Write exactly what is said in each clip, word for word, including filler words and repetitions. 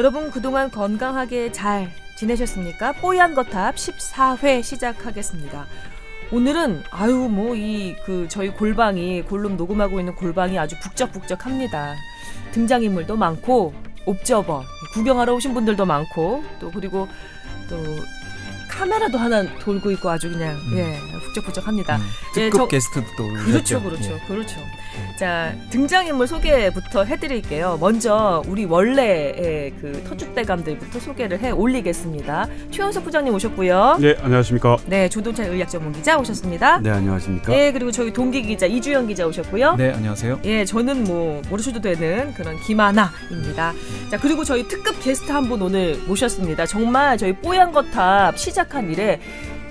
여러분 그동안 건강하게 잘 지내셨습니까? 뽀얀거탑 십사 회 시작하겠습니다. 오늘은 아유 뭐 이 그 저희 골방이 골룸 녹음하고 있는 골방이 아주 북적북적합니다. 등장인물도 많고 옵저버 구경하러 오신 분들도 많고 또 그리고 또 카메라도 하나 돌고 있고 아주 그냥 음. 예 북적북적합니다. 음. 특급 예, 게스트도 그렇죠 그렇죠 예. 그렇죠. 자 등장인물 소개부터 해드릴게요. 먼저 우리 원래의 그 터줏대감들부터 소개를 해 올리겠습니다. 최연석 부장님 오셨고요. 네 안녕하십니까. 네 조동찬 의학전문기자 오셨습니다. 네 안녕하십니까. 예 그리고 저희 동기 기자 이주영 기자 오셨고요. 네 안녕하세요. 예 저는 뭐 모르셔도 되는 그런 김하나입니다. 자 그리고 저희 특급 게스트 한 분 오늘 모셨습니다. 정말 저희 뽀얀거탑 시작한 이래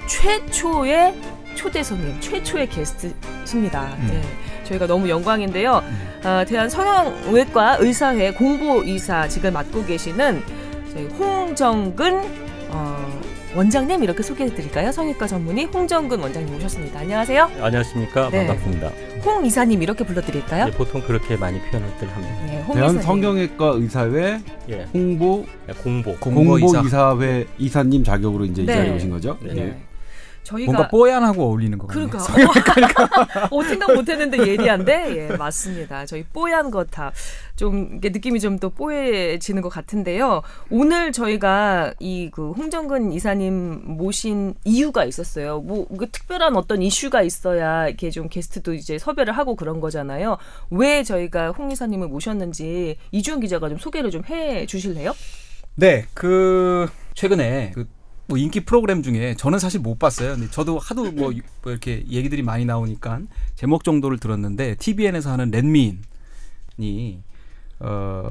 최초의 초대 손님, 최초의 게스트입니다. 음. 네. 저희가 너무 영광인데요. 어, 대한 성형외과 의사회 공보이사 지금 맡고 계시는 저희 홍정근 어, 원장님 이렇게 소개해드릴까요? 성형외과 전문의 홍정근 원장님 오셨습니다. 안녕하세요. 안녕하십니까. 네. 반갑습니다. 홍 이사님 이렇게 불러드릴까요? 네, 보통 그렇게 많이 표현을 합니다. 네, 대한 이사님. 성형외과 의사회 예. 홍보 공보 공보이사회 이사님 자격으로 이제 네. 이 자리에 오신 거죠? 네. 네. 저희가 뭔가 뽀얀하고 어울리는 거 같네요. 그러니까 어, 생각 못했는데 예리한데 예 맞습니다. 저희 뽀얀 거탑 좀 이게 느낌이 좀 더 뽀얘지는 것 같은데요. 오늘 저희가 이 그 홍정근 이사님 모신 이유가 있었어요. 뭐 특별한 어떤 이슈가 있어야 이렇게 좀 게스트도 이제 섭외를 하고 그런 거잖아요. 왜 저희가 홍 이사님을 모셨는지 이주영 기자가 좀 소개를 좀 해 주실래요? 네, 그 최근에 그 뭐 인기 프로그램 중에 저는 사실 못 봤어요. 근데 저도 하도 뭐, 뭐 이렇게 얘기들이 많이 나오니까 제목 정도를 들었는데 티비엔에서 하는 렛미인이 어,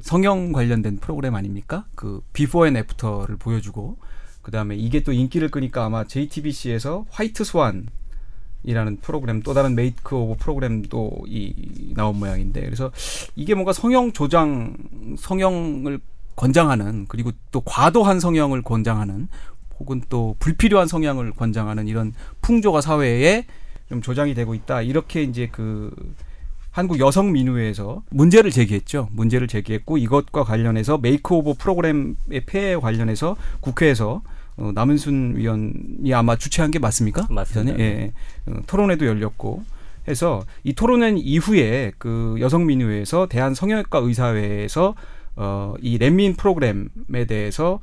성형 관련된 프로그램 아닙니까? 그 비포 앤 애프터를 보여주고 그 다음에 이게 또 인기를 끄니까 아마 제이티비씨에서 화이트 스완이라는 프로그램 또 다른 메이크오버 프로그램도 이, 나온 모양인데 그래서 이게 뭔가 성형 조장 성형을 권장하는 그리고 또 과도한 성형을 권장하는 혹은 또 불필요한 성향을 권장하는 이런 풍조가 사회에 좀 조장이 되고 있다. 이렇게 이제 그 한국 여성민우회에서 문제를 제기했죠. 문제를 제기했고 이것과 관련해서 메이크오버 프로그램의 폐해 관련해서 국회에서 어, 남은순 위원이 아마 주최한 게 맞습니까? 맞습니다. 예, 토론회도 열렸고 해서 이 토론회 이후에 그 여성민우회에서 대한 성형외과 의사회에서 어, 이 렛미인 프로그램에 대해서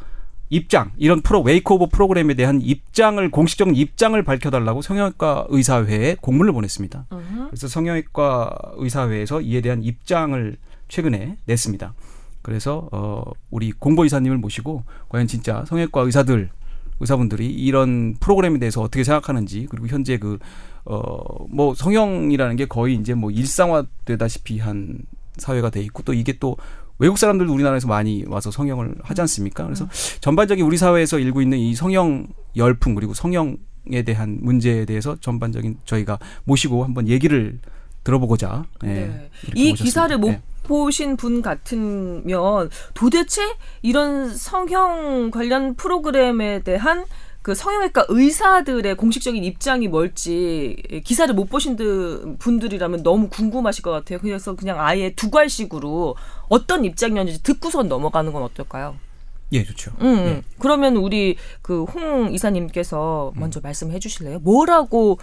입장, 이런 프로 메이크오버 프로그램에 대한 입장을 공식적인 입장을 밝혀달라고 성형외과 의사회에 공문을 보냈습니다. Uh-huh. 그래서 성형외과 의사회에서 이에 대한 입장을 최근에 냈습니다. 그래서 어, 우리 공보 의사님을 모시고 과연 진짜 성형외과 의사들, 의사분들이 이런 프로그램에 대해서 어떻게 생각하는지 그리고 현재 그 어, 뭐 성형이라는 게 거의 이제 뭐 일상화되다시피 한 사회가 돼 있고 또 이게 또 외국 사람들도 우리나라에서 많이 와서 성형을 하지 않습니까? 그래서 전반적인 우리 사회에서 일고 있는 이 성형 열풍 그리고 성형에 대한 문제에 대해서 전반적인 저희가 모시고 한번 얘기를 들어보고자. 네. 네. 이 오셨습니다. 기사를 못 네. 보신 분 같으면 도대체 이런 성형 관련 프로그램에 대한 그 성형외과 의사들의 공식적인 입장이 뭘지 기사를 못 보신 분들이라면 너무 궁금하실 것 같아요. 그래서 그냥 아예 두괄식으로 어떤 입장이었는지 듣고선 넘어가는 건 어떨까요? 예, 좋죠. 음, 예. 그러면 우리 그 홍 이사님께서 먼저 음. 말씀해 주실래요? 뭐라고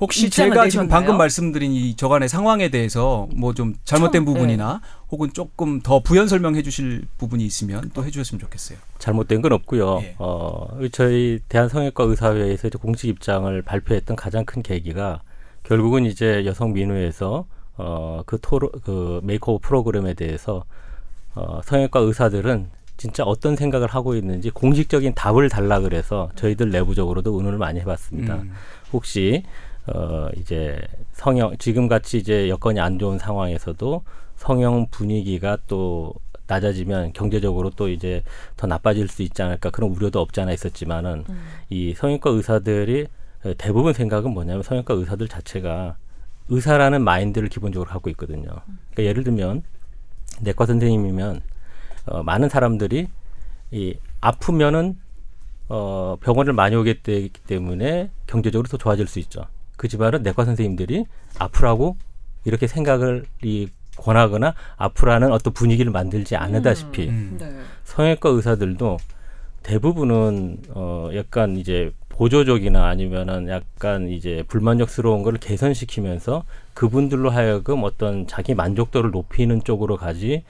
혹시 제가 내셨나요? 지금 방금 말씀드린 이 저간의 상황에 대해서 뭐 좀 잘못된 참, 부분이나 네. 혹은 조금 더 부연 설명해 주실 부분이 있으면 또 해 주셨으면 좋겠어요. 잘못된 건 없고요. 네. 어, 저희 대한성형외과 의사회에서 이제 공식 입장을 발표했던 가장 큰 계기가 결국은 이제 여성민우회에서 어, 그 토로, 그 메이크업 프로그램에 대해서 어, 성형외과 의사들은 진짜 어떤 생각을 하고 있는지 공식적인 답을 달라 그래서 저희들 내부적으로도 의논을 많이 해봤습니다. 음. 혹시 어, 이제 성형, 지금같이 이제 여건이 안 좋은 상황에서도 성형 분위기가 또 낮아지면 경제적으로 또 이제 더 나빠질 수 있지 않을까 그런 우려도 없지 않아 있었지만은 음. 이 성형외과 의사들이 대부분 생각은 뭐냐면 성형외과 의사들 자체가 의사라는 마인드를 기본적으로 갖고 있거든요. 그러니까 예를 들면 내과 선생님이면 어, 많은 사람들이 이 아프면은 어, 병원을 많이 오게 되기 때문에 경제적으로 더 좋아질 수 있죠. 그 집안은 내과 선생님들이 아프라고 이렇게 생각을 이 권하거나 앞으로는 어떤 분위기를 만들지 않으다시피 음. 네. 성형외과 의사들도 대부분은 어 약간 이제 보조적이나 아니면은 약간 이제 불만족스러운 걸 개선시키면서 그분들로 하여금 어떤 자기 만족도를 높이는 쪽으로 가지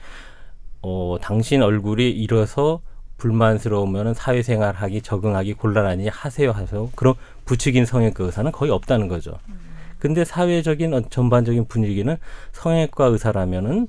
어 당신 얼굴이 이래서 불만스러우면은 사회생활하기 적응하기 곤란하니 하세요 하세요 그런 부추긴 성형외과 의사는 거의 없다는 거죠. 음. 근데 사회적인 전반적인 분위기는 성형외과 의사라면은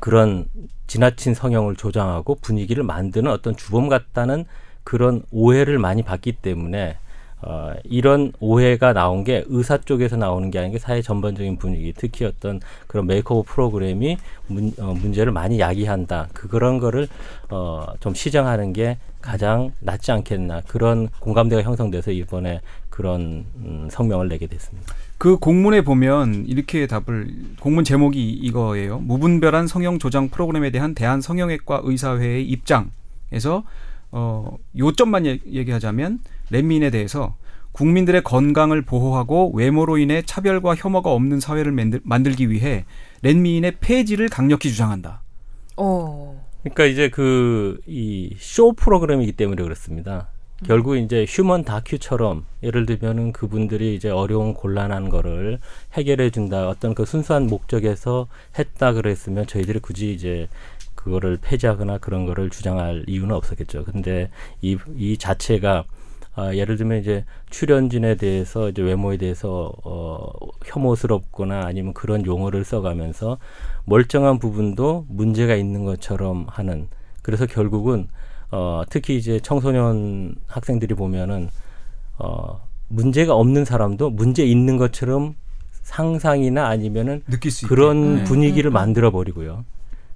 그런 지나친 성형을 조장하고 분위기를 만드는 어떤 주범 같다는 그런 오해를 많이 받기 때문에 어, 이런 오해가 나온 게 의사 쪽에서 나오는 게 아닌 게 사회 전반적인 분위기, 특히 어떤 그런 메이크업 프로그램이 문, 어, 문제를 많이 야기한다. 그, 그런 거를 어, 좀 시정하는 게 가장 낫지 않겠나. 그런 공감대가 형성돼서 이번에 그런 음, 성명을 내게 됐습니다. 그 공문에 보면 이렇게 답을, 공문 제목이 이거예요. 무분별한 성형 조장 프로그램에 대한 대한 성형외과 의사회의 입장에서 어, 요점만 얘, 얘기하자면 렛미인에 대해서 국민들의 건강을 보호하고 외모로 인해 차별과 혐오가 없는 사회를 만들, 만들기 위해 렛미인의 폐지를 강력히 주장한다. 어. 그러니까 이제 그 이 쇼 프로그램이기 때문에 그렇습니다. 음. 결국 이제 휴먼 다큐처럼 예를 들면은 그분들이 이제 어려운 곤란한 거를 해결해 준다. 어떤 그 순수한 목적에서 했다 그랬으면 저희들이 굳이 이제 그거를 폐지하거나 그런 거를 주장할 이유는 없었겠죠. 근데 이, 이 자체가 아, 예를 들면 이제 출연진에 대해서 이제 외모에 대해서 어, 혐오스럽거나 아니면 그런 용어를 써가면서 멀쩡한 부분도 문제가 있는 것처럼 하는, 그래서 결국은 어, 특히 이제 청소년 학생들이 보면은 어, 문제가 없는 사람도 문제 있는 것처럼 상상이나 아니면은 느낄 수 그런 있게. 분위기를 네. 만들어 버리고요.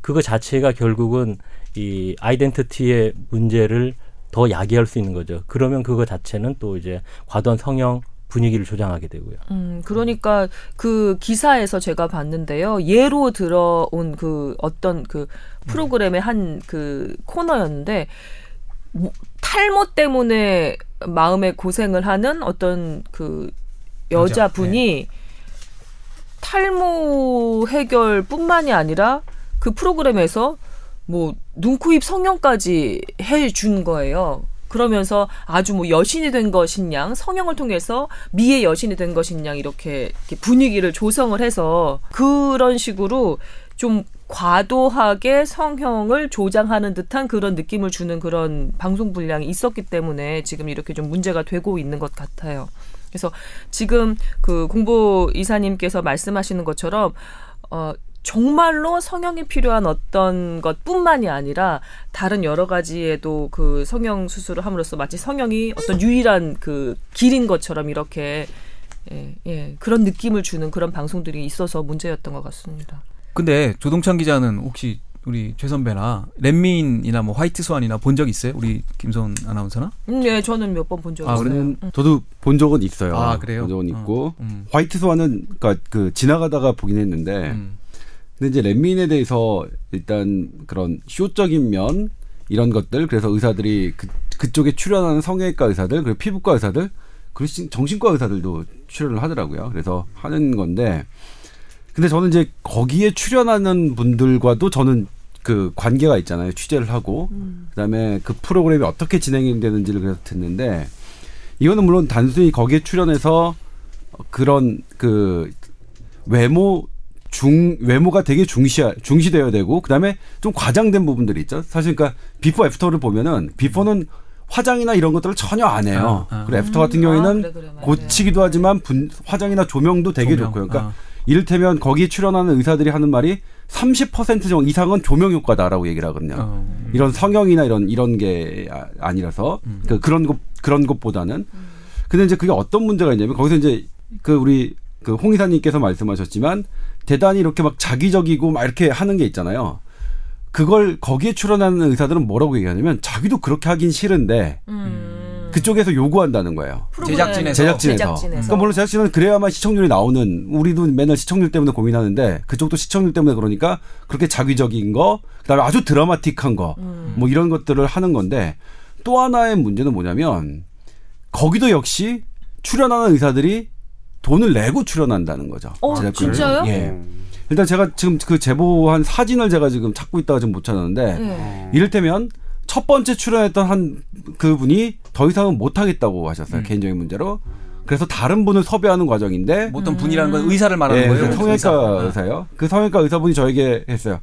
그거 자체가 결국은 이 아이덴티티의 문제를 더 야기할 수 있는 거죠. 그러면 그거 자체는 또 이제 과도한 성형 분위기를 조장하게 되고요. 음, 그러니까 그 기사에서 제가 봤는데요. 예로 들어온 그 어떤 그 프로그램의 한 그 코너였는데 탈모 때문에 마음의 고생을 하는 어떤 그 여자분이 탈모 해결뿐만이 아니라 그 프로그램에서 뭐 눈, 코, 입 성형까지 해준 거예요. 그러면서 아주 뭐 여신이 된 것인양 성형을 통해서 미의 여신이 된 것인양 이렇게, 이렇게 분위기를 조성을 해서 그런 식으로 좀 과도하게 성형을 조장하는 듯한 그런 느낌을 주는 그런 방송 분량이 있었기 때문에 지금 이렇게 좀 문제가 되고 있는 것 같아요. 그래서 지금 그 공보 이사님께서 말씀하시는 것처럼 어. 정말로 성형이 필요한 어떤 것뿐만이 아니라 다른 여러 가지에도 그 성형 수술을 함으로써 마치 성형이 어떤 유일한 그 길인 것처럼 이렇게 예, 예, 그런 느낌을 주는 그런 방송들이 있어서 문제였던 것 같습니다. 근데 조동찬 기자는 혹시 우리 최 선배나 렛미인이나 뭐 화이트 스완이나 본 적 있어요? 우리 김선 아나운서나? 음, 예, 저는 몇 번 본 적이 아, 있어요. 음. 저도 본 적은 있어요. 아, 그래요? 본 적은 어, 있고 음. 화이트 스완은 그러니까 그 지나가다가 보긴 했는데. 음. 근데 이제 렛미인에 대해서 일단 그런 쇼적인 면 이런 것들, 그래서 의사들이 그, 그쪽에 출연하는 성형외과 의사들 그리고 피부과 의사들 그리고 정신과 의사들도 출연을 하더라고요. 그래서 하는 건데, 근데 저는 이제 거기에 출연하는 분들과도 저는 그 관계가 있잖아요. 취재를 하고 음. 그다음에 그 프로그램이 어떻게 진행이 되는지를 그래서 듣는데, 이거는 물론 단순히 거기에 출연해서 그런 그 외모 중, 외모가 되게 중시, 중시되어야 되고, 그 다음에 좀 과장된 부분들이 있죠. 사실, 그러니까, 비포 애프터를 보면은, 비포는 화장이나 이런 것들을 전혀 안 해요. 아, 아. 그리고 애프터 같은 경우에는 아, 그래, 그래, 고치기도 하지만, 분, 화장이나 조명도 되게 조명. 좋고요. 그러니까, 아. 이를테면 거기 출연하는 의사들이 하는 말이 삼십 퍼센트 정도 이상은 조명 효과다라고 얘기를 하거든요. 아, 음. 이런 성형이나 이런, 이런 게 아니라서, 음. 그러니까 그런 것, 그런 것보다는. 음. 근데 이제 그게 어떤 문제가 있냐면, 거기서 이제, 그, 우리, 그 홍 이사님께서 말씀하셨지만, 대단히 이렇게 막 자기적이고 막 이렇게 하는 게 있잖아요. 그걸 거기에 출연하는 의사들은 뭐라고 얘기하냐면 자기도 그렇게 하긴 싫은데 음. 그쪽에서 요구한다는 거예요. 제작진에서. 제작진에서. 제작진에서. 그러니까 물론 제작진은 그래야만 시청률이 나오는, 우리도 맨날 시청률 때문에 고민하는데 그쪽도 시청률 때문에 그러니까 그렇게 자기적인 거, 그다음에 아주 드라마틱한 거, 음. 뭐 이런 것들을 하는 건데, 또 하나의 문제는 뭐냐면 거기도 역시 출연하는 의사들이 돈을 내고 출연한다는 거죠. 어, 진짜요? 예. 일단 제가 지금 그 제보한 사진을 제가 지금 찾고 있다가 지금 못 찾았는데 네. 이를테면 첫 번째 출연했던 한 그분이 더 이상은 못하겠다고 하셨어요. 음. 개인적인 문제로. 그래서 다른 분을 섭외하는 과정인데 어떤 음. 분이라는 건 의사를 말하는 네, 거예요? 성형외과 의사예요. 그 성형외과 의사분이 저에게 했어요.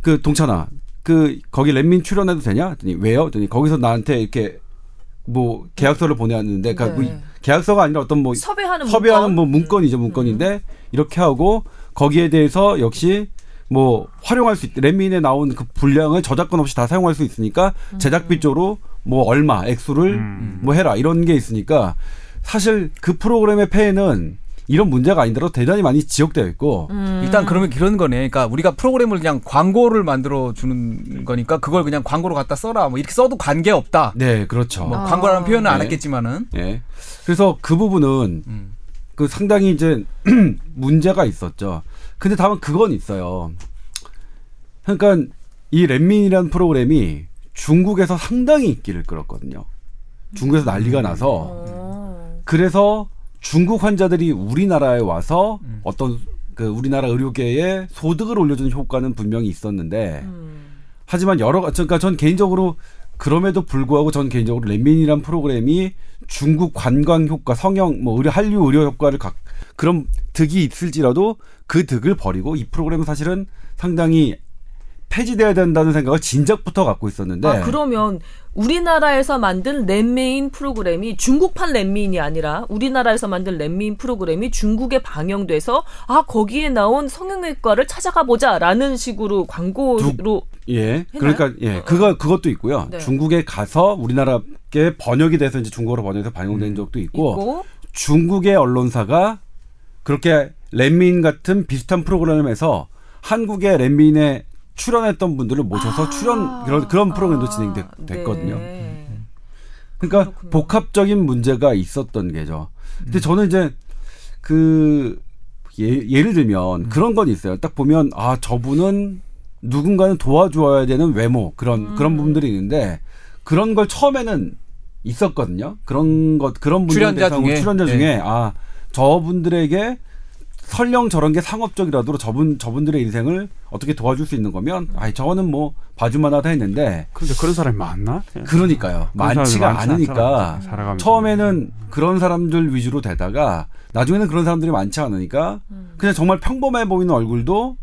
그 동찬아 그 거기 렛미인 출연해도 되냐? 했더니 왜요? 했더니 거기서 나한테 이렇게 뭐 계약서를 보내왔는데 그러니까 네. 뭐 계약서가 아니라 어떤 뭐 섭외하는, 섭외하는 문건? 뭐 문건이죠. 문건인데 음. 이렇게 하고 거기에 대해서 역시 뭐 활용할 수 있, 렛미인에 나온 그 분량을 저작권 없이 다 사용할 수 있으니까 제작비 쪽으로 뭐 얼마 액수를 음. 뭐 해라 이런 게 있으니까 사실 그 프로그램의 폐해는 이런 문제가 아니더라도 대단히 많이 지적되어 있고 음. 일단 그러면 그런 거네. 그러니까 우리가 프로그램을 그냥 광고를 만들어 주는 거니까 그걸 그냥 광고로 갖다 써라 뭐 이렇게 써도 관계 없다. 네, 그렇죠. 뭐 아. 광고라는 표현은 네. 안 했겠지만은. 네. 그래서 그 부분은 음. 그 상당히 이제 문제가 있었죠. 근데 다만 그건 있어요. 그러니까 이 렛미인이라는 프로그램이 중국에서 상당히 인기를 끌었거든요. 중국에서 난리가 나서 음. 그래서. 중국 환자들이 우리나라에 와서 음. 어떤 그 우리나라 의료계에 소득을 올려주는 효과는 분명히 있었는데 음. 하지만 여러 그러니까 전 개인적으로 그럼에도 불구하고 전 개인적으로 렛미인이란 프로그램이 중국 관광 효과, 성형, 뭐 의료, 한류 의료 효과를 각 그런 득이 있을지라도 그 득을 버리고 이 프로그램은 사실은 상당히 폐지돼야 된다는 생각을 진작부터 갖고 있었는데 아, 그러면 우리나라에서 만든 렛미인 프로그램이 중국판 렛미인이 아니라 우리나라에서 만든 렛미인 프로그램이 중국에 방영돼서 아 거기에 나온 성형외과를 찾아가 보자라는 식으로 광고로 두, 예 했나요? 그러니까 예 그거 그것도 있고요. 네. 중국에 가서 우리나라에 번역이 돼서 이제 중국어로 번역해서 방영된 음. 적도 있고, 있고 중국의 언론사가 그렇게 렛미인 같은 비슷한 프로그램에서 한국의 렛미인의 출연했던 분들을 모셔서 아~ 출연 그런 그런 프로그램도 아~ 진행됐거든요. 네. 그러니까 그렇군요. 복합적인 문제가 있었던 게죠. 근데 음. 저는 이제 그 예, 예를 들면 음. 그런 건 있어요. 딱 보면 아 저분은 누군가는 도와줘야 되는 외모 그런 음. 그런 분들이 있는데 그런 걸 처음에는 있었거든요. 그런 것 그런 분들 출연자 대상으로 중에 출연자 중에 네. 아 저분들에게 설령 저런 게 상업적이라도 저분, 저분들의 인생을 어떻게 도와줄 수 있는 거면, 아이, 저거는 뭐, 봐주만 하다 했는데. 그런데 그런 사람이 많나? 그러니까요. 그런 많지가 많지 않으니까. 사람, 처음에는 그런 사람들 위주로 되다가, 나중에는 그런 사람들이 많지 않으니까, 그냥 정말 평범해 보이는 얼굴도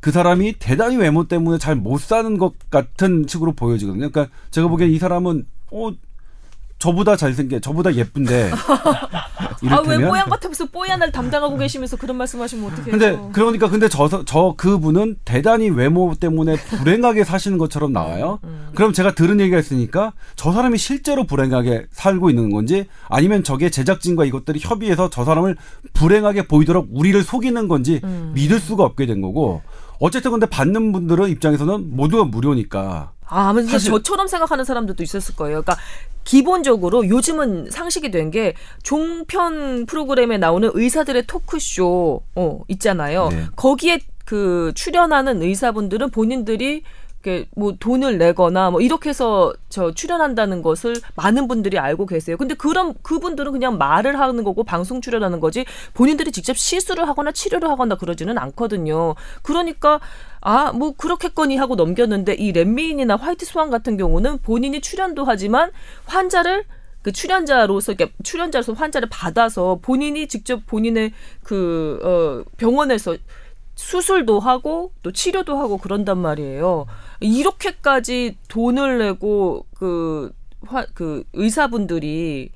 그 사람이 대단히 외모 때문에 잘 못 사는 것 같은 식으로 보여지거든요. 그러니까 제가 보기엔 이 사람은, 어, 저보다 잘생겨, 저보다 예쁜데. 아, 왜 뽀얀 같으면서 뽀얀 날 담당하고 계시면서 그런 말씀하시면 어떡해요? 근데 그러니까 근데 저 저 그분은 대단히 외모 때문에 불행하게 사시는 것처럼 나와요. 음. 그럼 제가 들은 얘기가 있으니까 저 사람이 실제로 불행하게 살고 있는 건지 아니면 저게 제작진과 이것들이 협의해서 저 사람을 불행하게 보이도록 우리를 속이는 건지 음. 믿을 수가 없게 된 거고 어쨌든 근데 받는 분들은 입장에서는 모두가 무료니까. 아, 아무튼 사실... 저처럼 생각하는 사람들도 있었을 거예요. 그러니까 기본적으로 요즘은 상식이 된 게 종편 프로그램에 나오는 의사들의 토크쇼 어, 있잖아요. 네. 거기에 그 출연하는 의사분들은 본인들이 이렇게 뭐 돈을 내거나 뭐 이렇게 해서 저 출연한다는 것을 많은 분들이 알고 계세요. 근데 그런 그분들은 그냥 말을 하는 거고 방송 출연하는 거지 본인들이 직접 시술을 하거나 치료를 하거나 그러지는 않거든요. 그러니까 아, 뭐 그렇겠거니 하고 넘겼는데 이 렛미인이나 화이트 스완 같은 경우는 본인이 출연도 하지만 환자를 그 출연자로서 이렇게 출연자로서 환자를 받아서 본인이 직접 본인의 그 어, 병원에서 수술도 하고 또 치료도 하고 그런단 말이에요. 이렇게까지 돈을 내고 그, 화, 그 의사분들이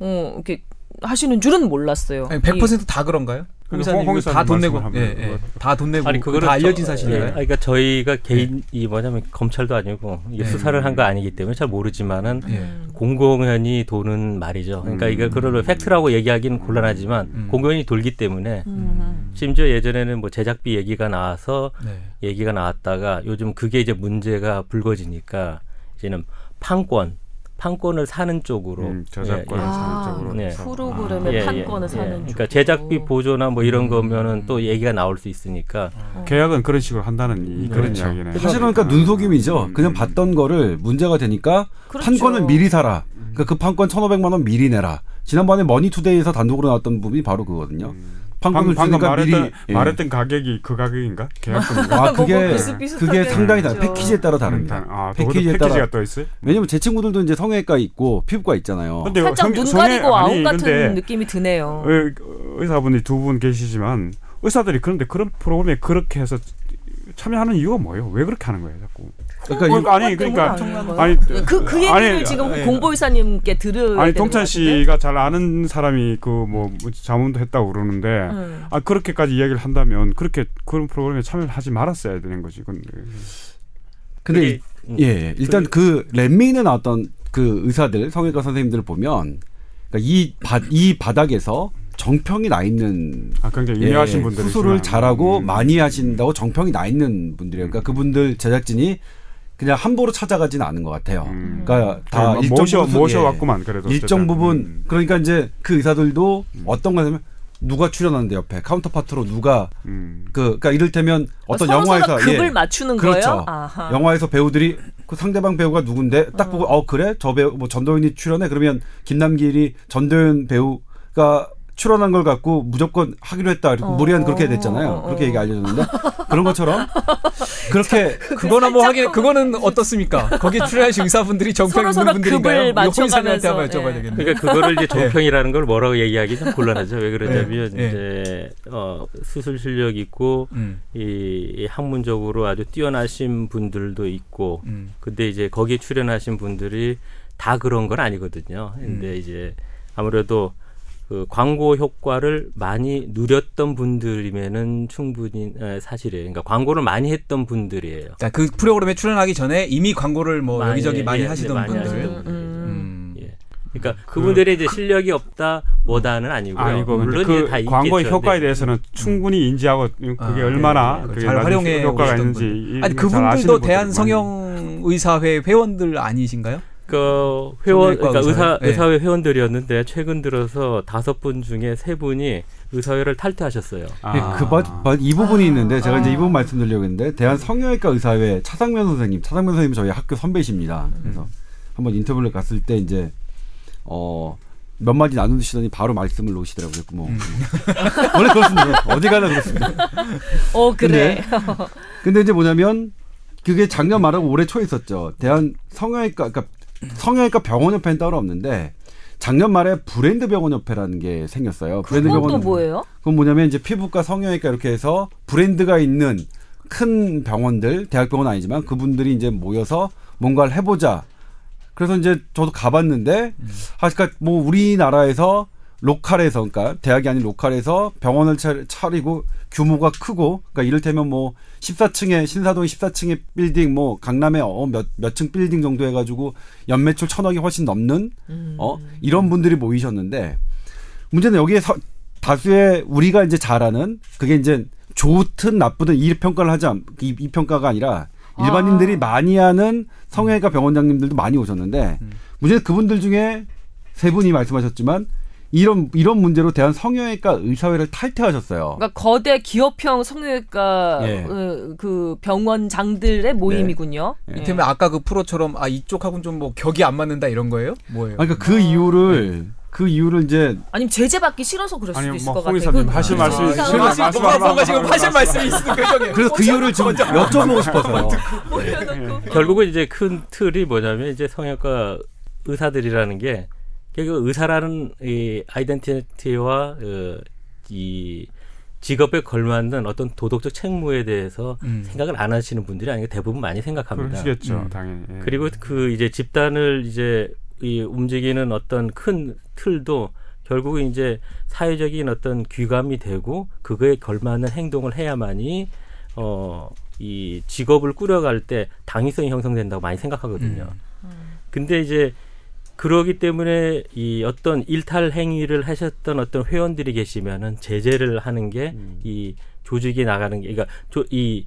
어, 이렇게 하시는 줄은 몰랐어요. 아니, 백 퍼센트 이, 다 그런가요? 의사님 다 돈 내고, 예, 예. 다 돈 내고, 아니 그거 다 알려진 사실인가요? 예. 그러니까 저희가 개인 이 뭐냐면 검찰도 아니고 예. 수사를 한 거 아니기 때문에 잘 모르지만은 예. 공공연히 도는 말이죠. 그러니까 음. 이게 그걸 팩트라고 얘기하기는 곤란하지만 음. 공공연히 돌기 때문에 음. 심지어 예전에는 뭐 제작비 얘기가 나와서 네. 얘기가 나왔다가 요즘 그게 이제 문제가 불거지니까 이제는 판권. 판권을 사는 쪽으로 음, 저작권을 예, 사는 아, 쪽으로 예. 프로그램의 아. 판권을 예, 사는 예. 쪽으로 그러니까 제작비 보조나 뭐 이런 음. 거면은 또 얘기가 나올 수 있으니까 어. 계약은 그런 식으로 한다는 이, 그런 그렇죠. 이야기네. 사실은 그러니까 눈속임이죠. 음. 그냥 받던 거를 문제가 되니까 그렇죠. 판권을 미리 사라. 그러니까 그 판권 천오백만 원 미리 내라. 지난번에 머니투데이에서 단독으로 나왔던 부분이 바로 그거거든요. 음. 방금, 방금 말했던, 미리, 말했던 예. 가격이 그 가격인가? 계약금인가? 아, 그게, 그게 상당히 다르죠. 패키지에 따라 다릅니다. 아, 패키지에 패키지가 따라. 또 있어요? 왜냐면 제 친구들도 이제 성형외과 있고 피부과 있잖아요. 근데 살짝 성, 눈 가리고 성형, 아니, 아웃 같은 느낌이 드네요. 의사분이 두 분 계시지만 의사들이 그런데 그런 프로그램에 그렇게 해서 참여하는 이유가 뭐예요? 왜 그렇게 하는 거예요, 자꾸? 그러니까 아니 그러니까 아니 그 그 얘기를 아니, 지금 아니, 공보의사님께 들을 아니 동찬 씨가 잘 아는 사람이 그 뭐 자문도 했다고 그러는데 음. 아 그렇게까지 이야기를 한다면 그렇게 그런 프로그램에 참여를 하지 말았어야 되는 거지. 근데 근데 음. 예 일단 그 렛미인에 나왔던 그 의사들 성형외과 선생님들을 보면 그러니까 이 바 이 바닥에서 정평이 나 있는 아, 굉장히 유명하신 예, 분들 수술을 잘하고 음. 많이 하신다고 정평이 나 있는 분들이에요. 그러니까 그분들 제작진이 그냥 함부로 찾아가지는 않은 것 같아요. 음. 그러니까 다 일정 모셔 부분, 모셔왔구만 예, 그래도 일정 어쨌든. 부분 음. 그러니까 이제 그 의사들도 음. 어떤 거냐면 누가 출연하는데 옆에 카운터파트로 누가 음. 그 그러니까 이를테면 어떤 서로 영화에서 서로 급을 예, 맞추는 그렇죠. 거예요. 아하. 영화에서 배우들이 그 상대방 배우가 누군데 딱 보고 음. 어 그래 저 배우 뭐 전도연이 출연해 그러면 김남길이 전도연 배우가 출연한 걸 갖고 무조건 하기로 했다. 어. 무리한 그렇게 됐잖아요. 그렇게 얘기 알려줬는데 그런 것처럼 그렇게 그거나 뭐 하게 그거는 어떻습니까? 거기에 출연하신 의사분들이 정평 있는 분들인가요? 맞춰가면서 한번 여쭤봐야 예. 되겠네요. 그러니까 그거를 이제 정평이라는 걸 뭐라고 얘기하기 참 곤란하죠. 왜 그러냐면 예. 이제 어, 수술 실력 있고 음. 이, 이 학문적으로 아주 뛰어나신 분들도 있고 음. 근데 이제 거기에 출연하신 분들이 다 그런 건 아니거든요. 근데 음. 이제 아무래도 그 광고 효과를 많이 누렸던 분들이면은 충분히 사실이에요. 그러니까 광고를 많이 했던 분들이에요. 그러니까 그 프로그램에 출연하기 전에 이미 광고를 뭐 많이, 여기저기 많이 예, 하시던 많이 분들. 하시던 분들. 음. 예. 그러니까 그, 그분들의 이제 실력이 없다 뭐다는 아니고요. 아니고, 물론 그 다 광고의 효과에 대해서는 충분히 인지하고 그게 아, 얼마나 네, 그게 잘 활용해 효과가 있는지. 아니 그분들도 대한 성형의사회 회원들 아니신가요? 그 회원, 그러니까 의사, 네. 의사회 회원들이었는데 최근 들어서 다섯 분 중에 세 분이 의사회를 탈퇴하셨어요. 아. 그 바, 바, 이 부분이 있는데 제가 아. 이제 이 부분 말씀드리려고 했는데 대한 성형외과 의사회 차상면 선생님, 차상면 선생님 저희 학교 선배십니다. 그래서 음. 한번 인터뷰를 갔을 때 이제 어. 몇 마디 나누시더니 바로 말씀을 놓으시더라고요. 뭐. 음. 원래 그렇습니다. 어디 가나 그렇습니다. 어 그래. 근데, 근데 이제 뭐냐면 그게 작년 말하고 올해 초에 있었죠. 대한 성형외과 그러니까 성형외과 병원협회는 따로 없는데 작년 말에 브랜드 병원협회라는 게 생겼어요. 브랜드 병원 그건 또 뭐예요? 그건 뭐냐면 이제 피부과 성형외과 이렇게 해서 브랜드가 있는 큰 병원들, 대학병원 아니지만 그분들이 이제 모여서 뭔가를 해보자. 그래서 이제 저도 가봤는데, 음. 아, 그러니까 뭐 우리나라에서 로컬에서, 그러니까 대학이 아닌 로컬에서 병원을 차리고 규모가 크고, 그러니까 이를테면 뭐 십사 층에 신사동 십사 층의 빌딩, 뭐 강남에 어 몇 몇 층 빌딩 정도 해가지고 연매출 천억이 훨씬 넘는 어 이런 분들이 모이셨는데 문제는 여기에 서, 다수의 우리가 이제 잘 아는 그게 이제 좋든 나쁘든 이 평가를 하지 않, 이, 이 평가가 아니라 일반인들이 아. 많이 아는 성형외과 병원장님들도 많이 오셨는데 음. 문제는 그분들 중에 세 분이 말씀하셨지만. 이런 이런 문제로 대한 성형외과 의사회를 탈퇴하셨어요. 그러니까 거대 기업형 성형외과 예. 그, 그 병원장들의 모임이군요. 네. 예. 이때면 아까 그 프로처럼 아 이쪽하고는 좀 뭐 격이 안 맞는다 이런 거예요? 뭐예요? 아, 그러니까 그 아. 이유를. 네. 그 이유를 이제 아니면 제재 받기 싫어서 그럴 수도 아니, 있을 뭐 것 같아요. 홍의사님 하실 말씀이 있으니까 뭔가 지금 하실 말씀이 있는 표정이에요. 그래서 그 이유를 좀 여쭤보고 싶어서요. 결국은 이제 큰 틀이 뭐냐면 이제 성형외과 의사들이라는 게 결국 의사라는 이 아이덴티티와 어, 이 직업에 걸맞는 어떤 도덕적 책무에 대해서 음. 생각을 안 하시는 분들이 아니고 대부분 많이 생각합니다. 그러시겠죠, 음. 당연히. 예. 그리고 그 이제 집단을 이제 이 움직이는 어떤 큰 틀도 결국은 이제 사회적인 어떤 귀감이 되고 그거에 걸맞는 행동을 해야만이 어, 이 직업을 꾸려갈 때 당위성이 형성된다고 많이 생각하거든요. 음. 음. 근데 이제 그러기 때문에 이 어떤 일탈 행위를 하셨던 어떤 회원들이 계시면은 제재를 하는 게 이 음. 조직이 나가는 게 그러니까 조, 이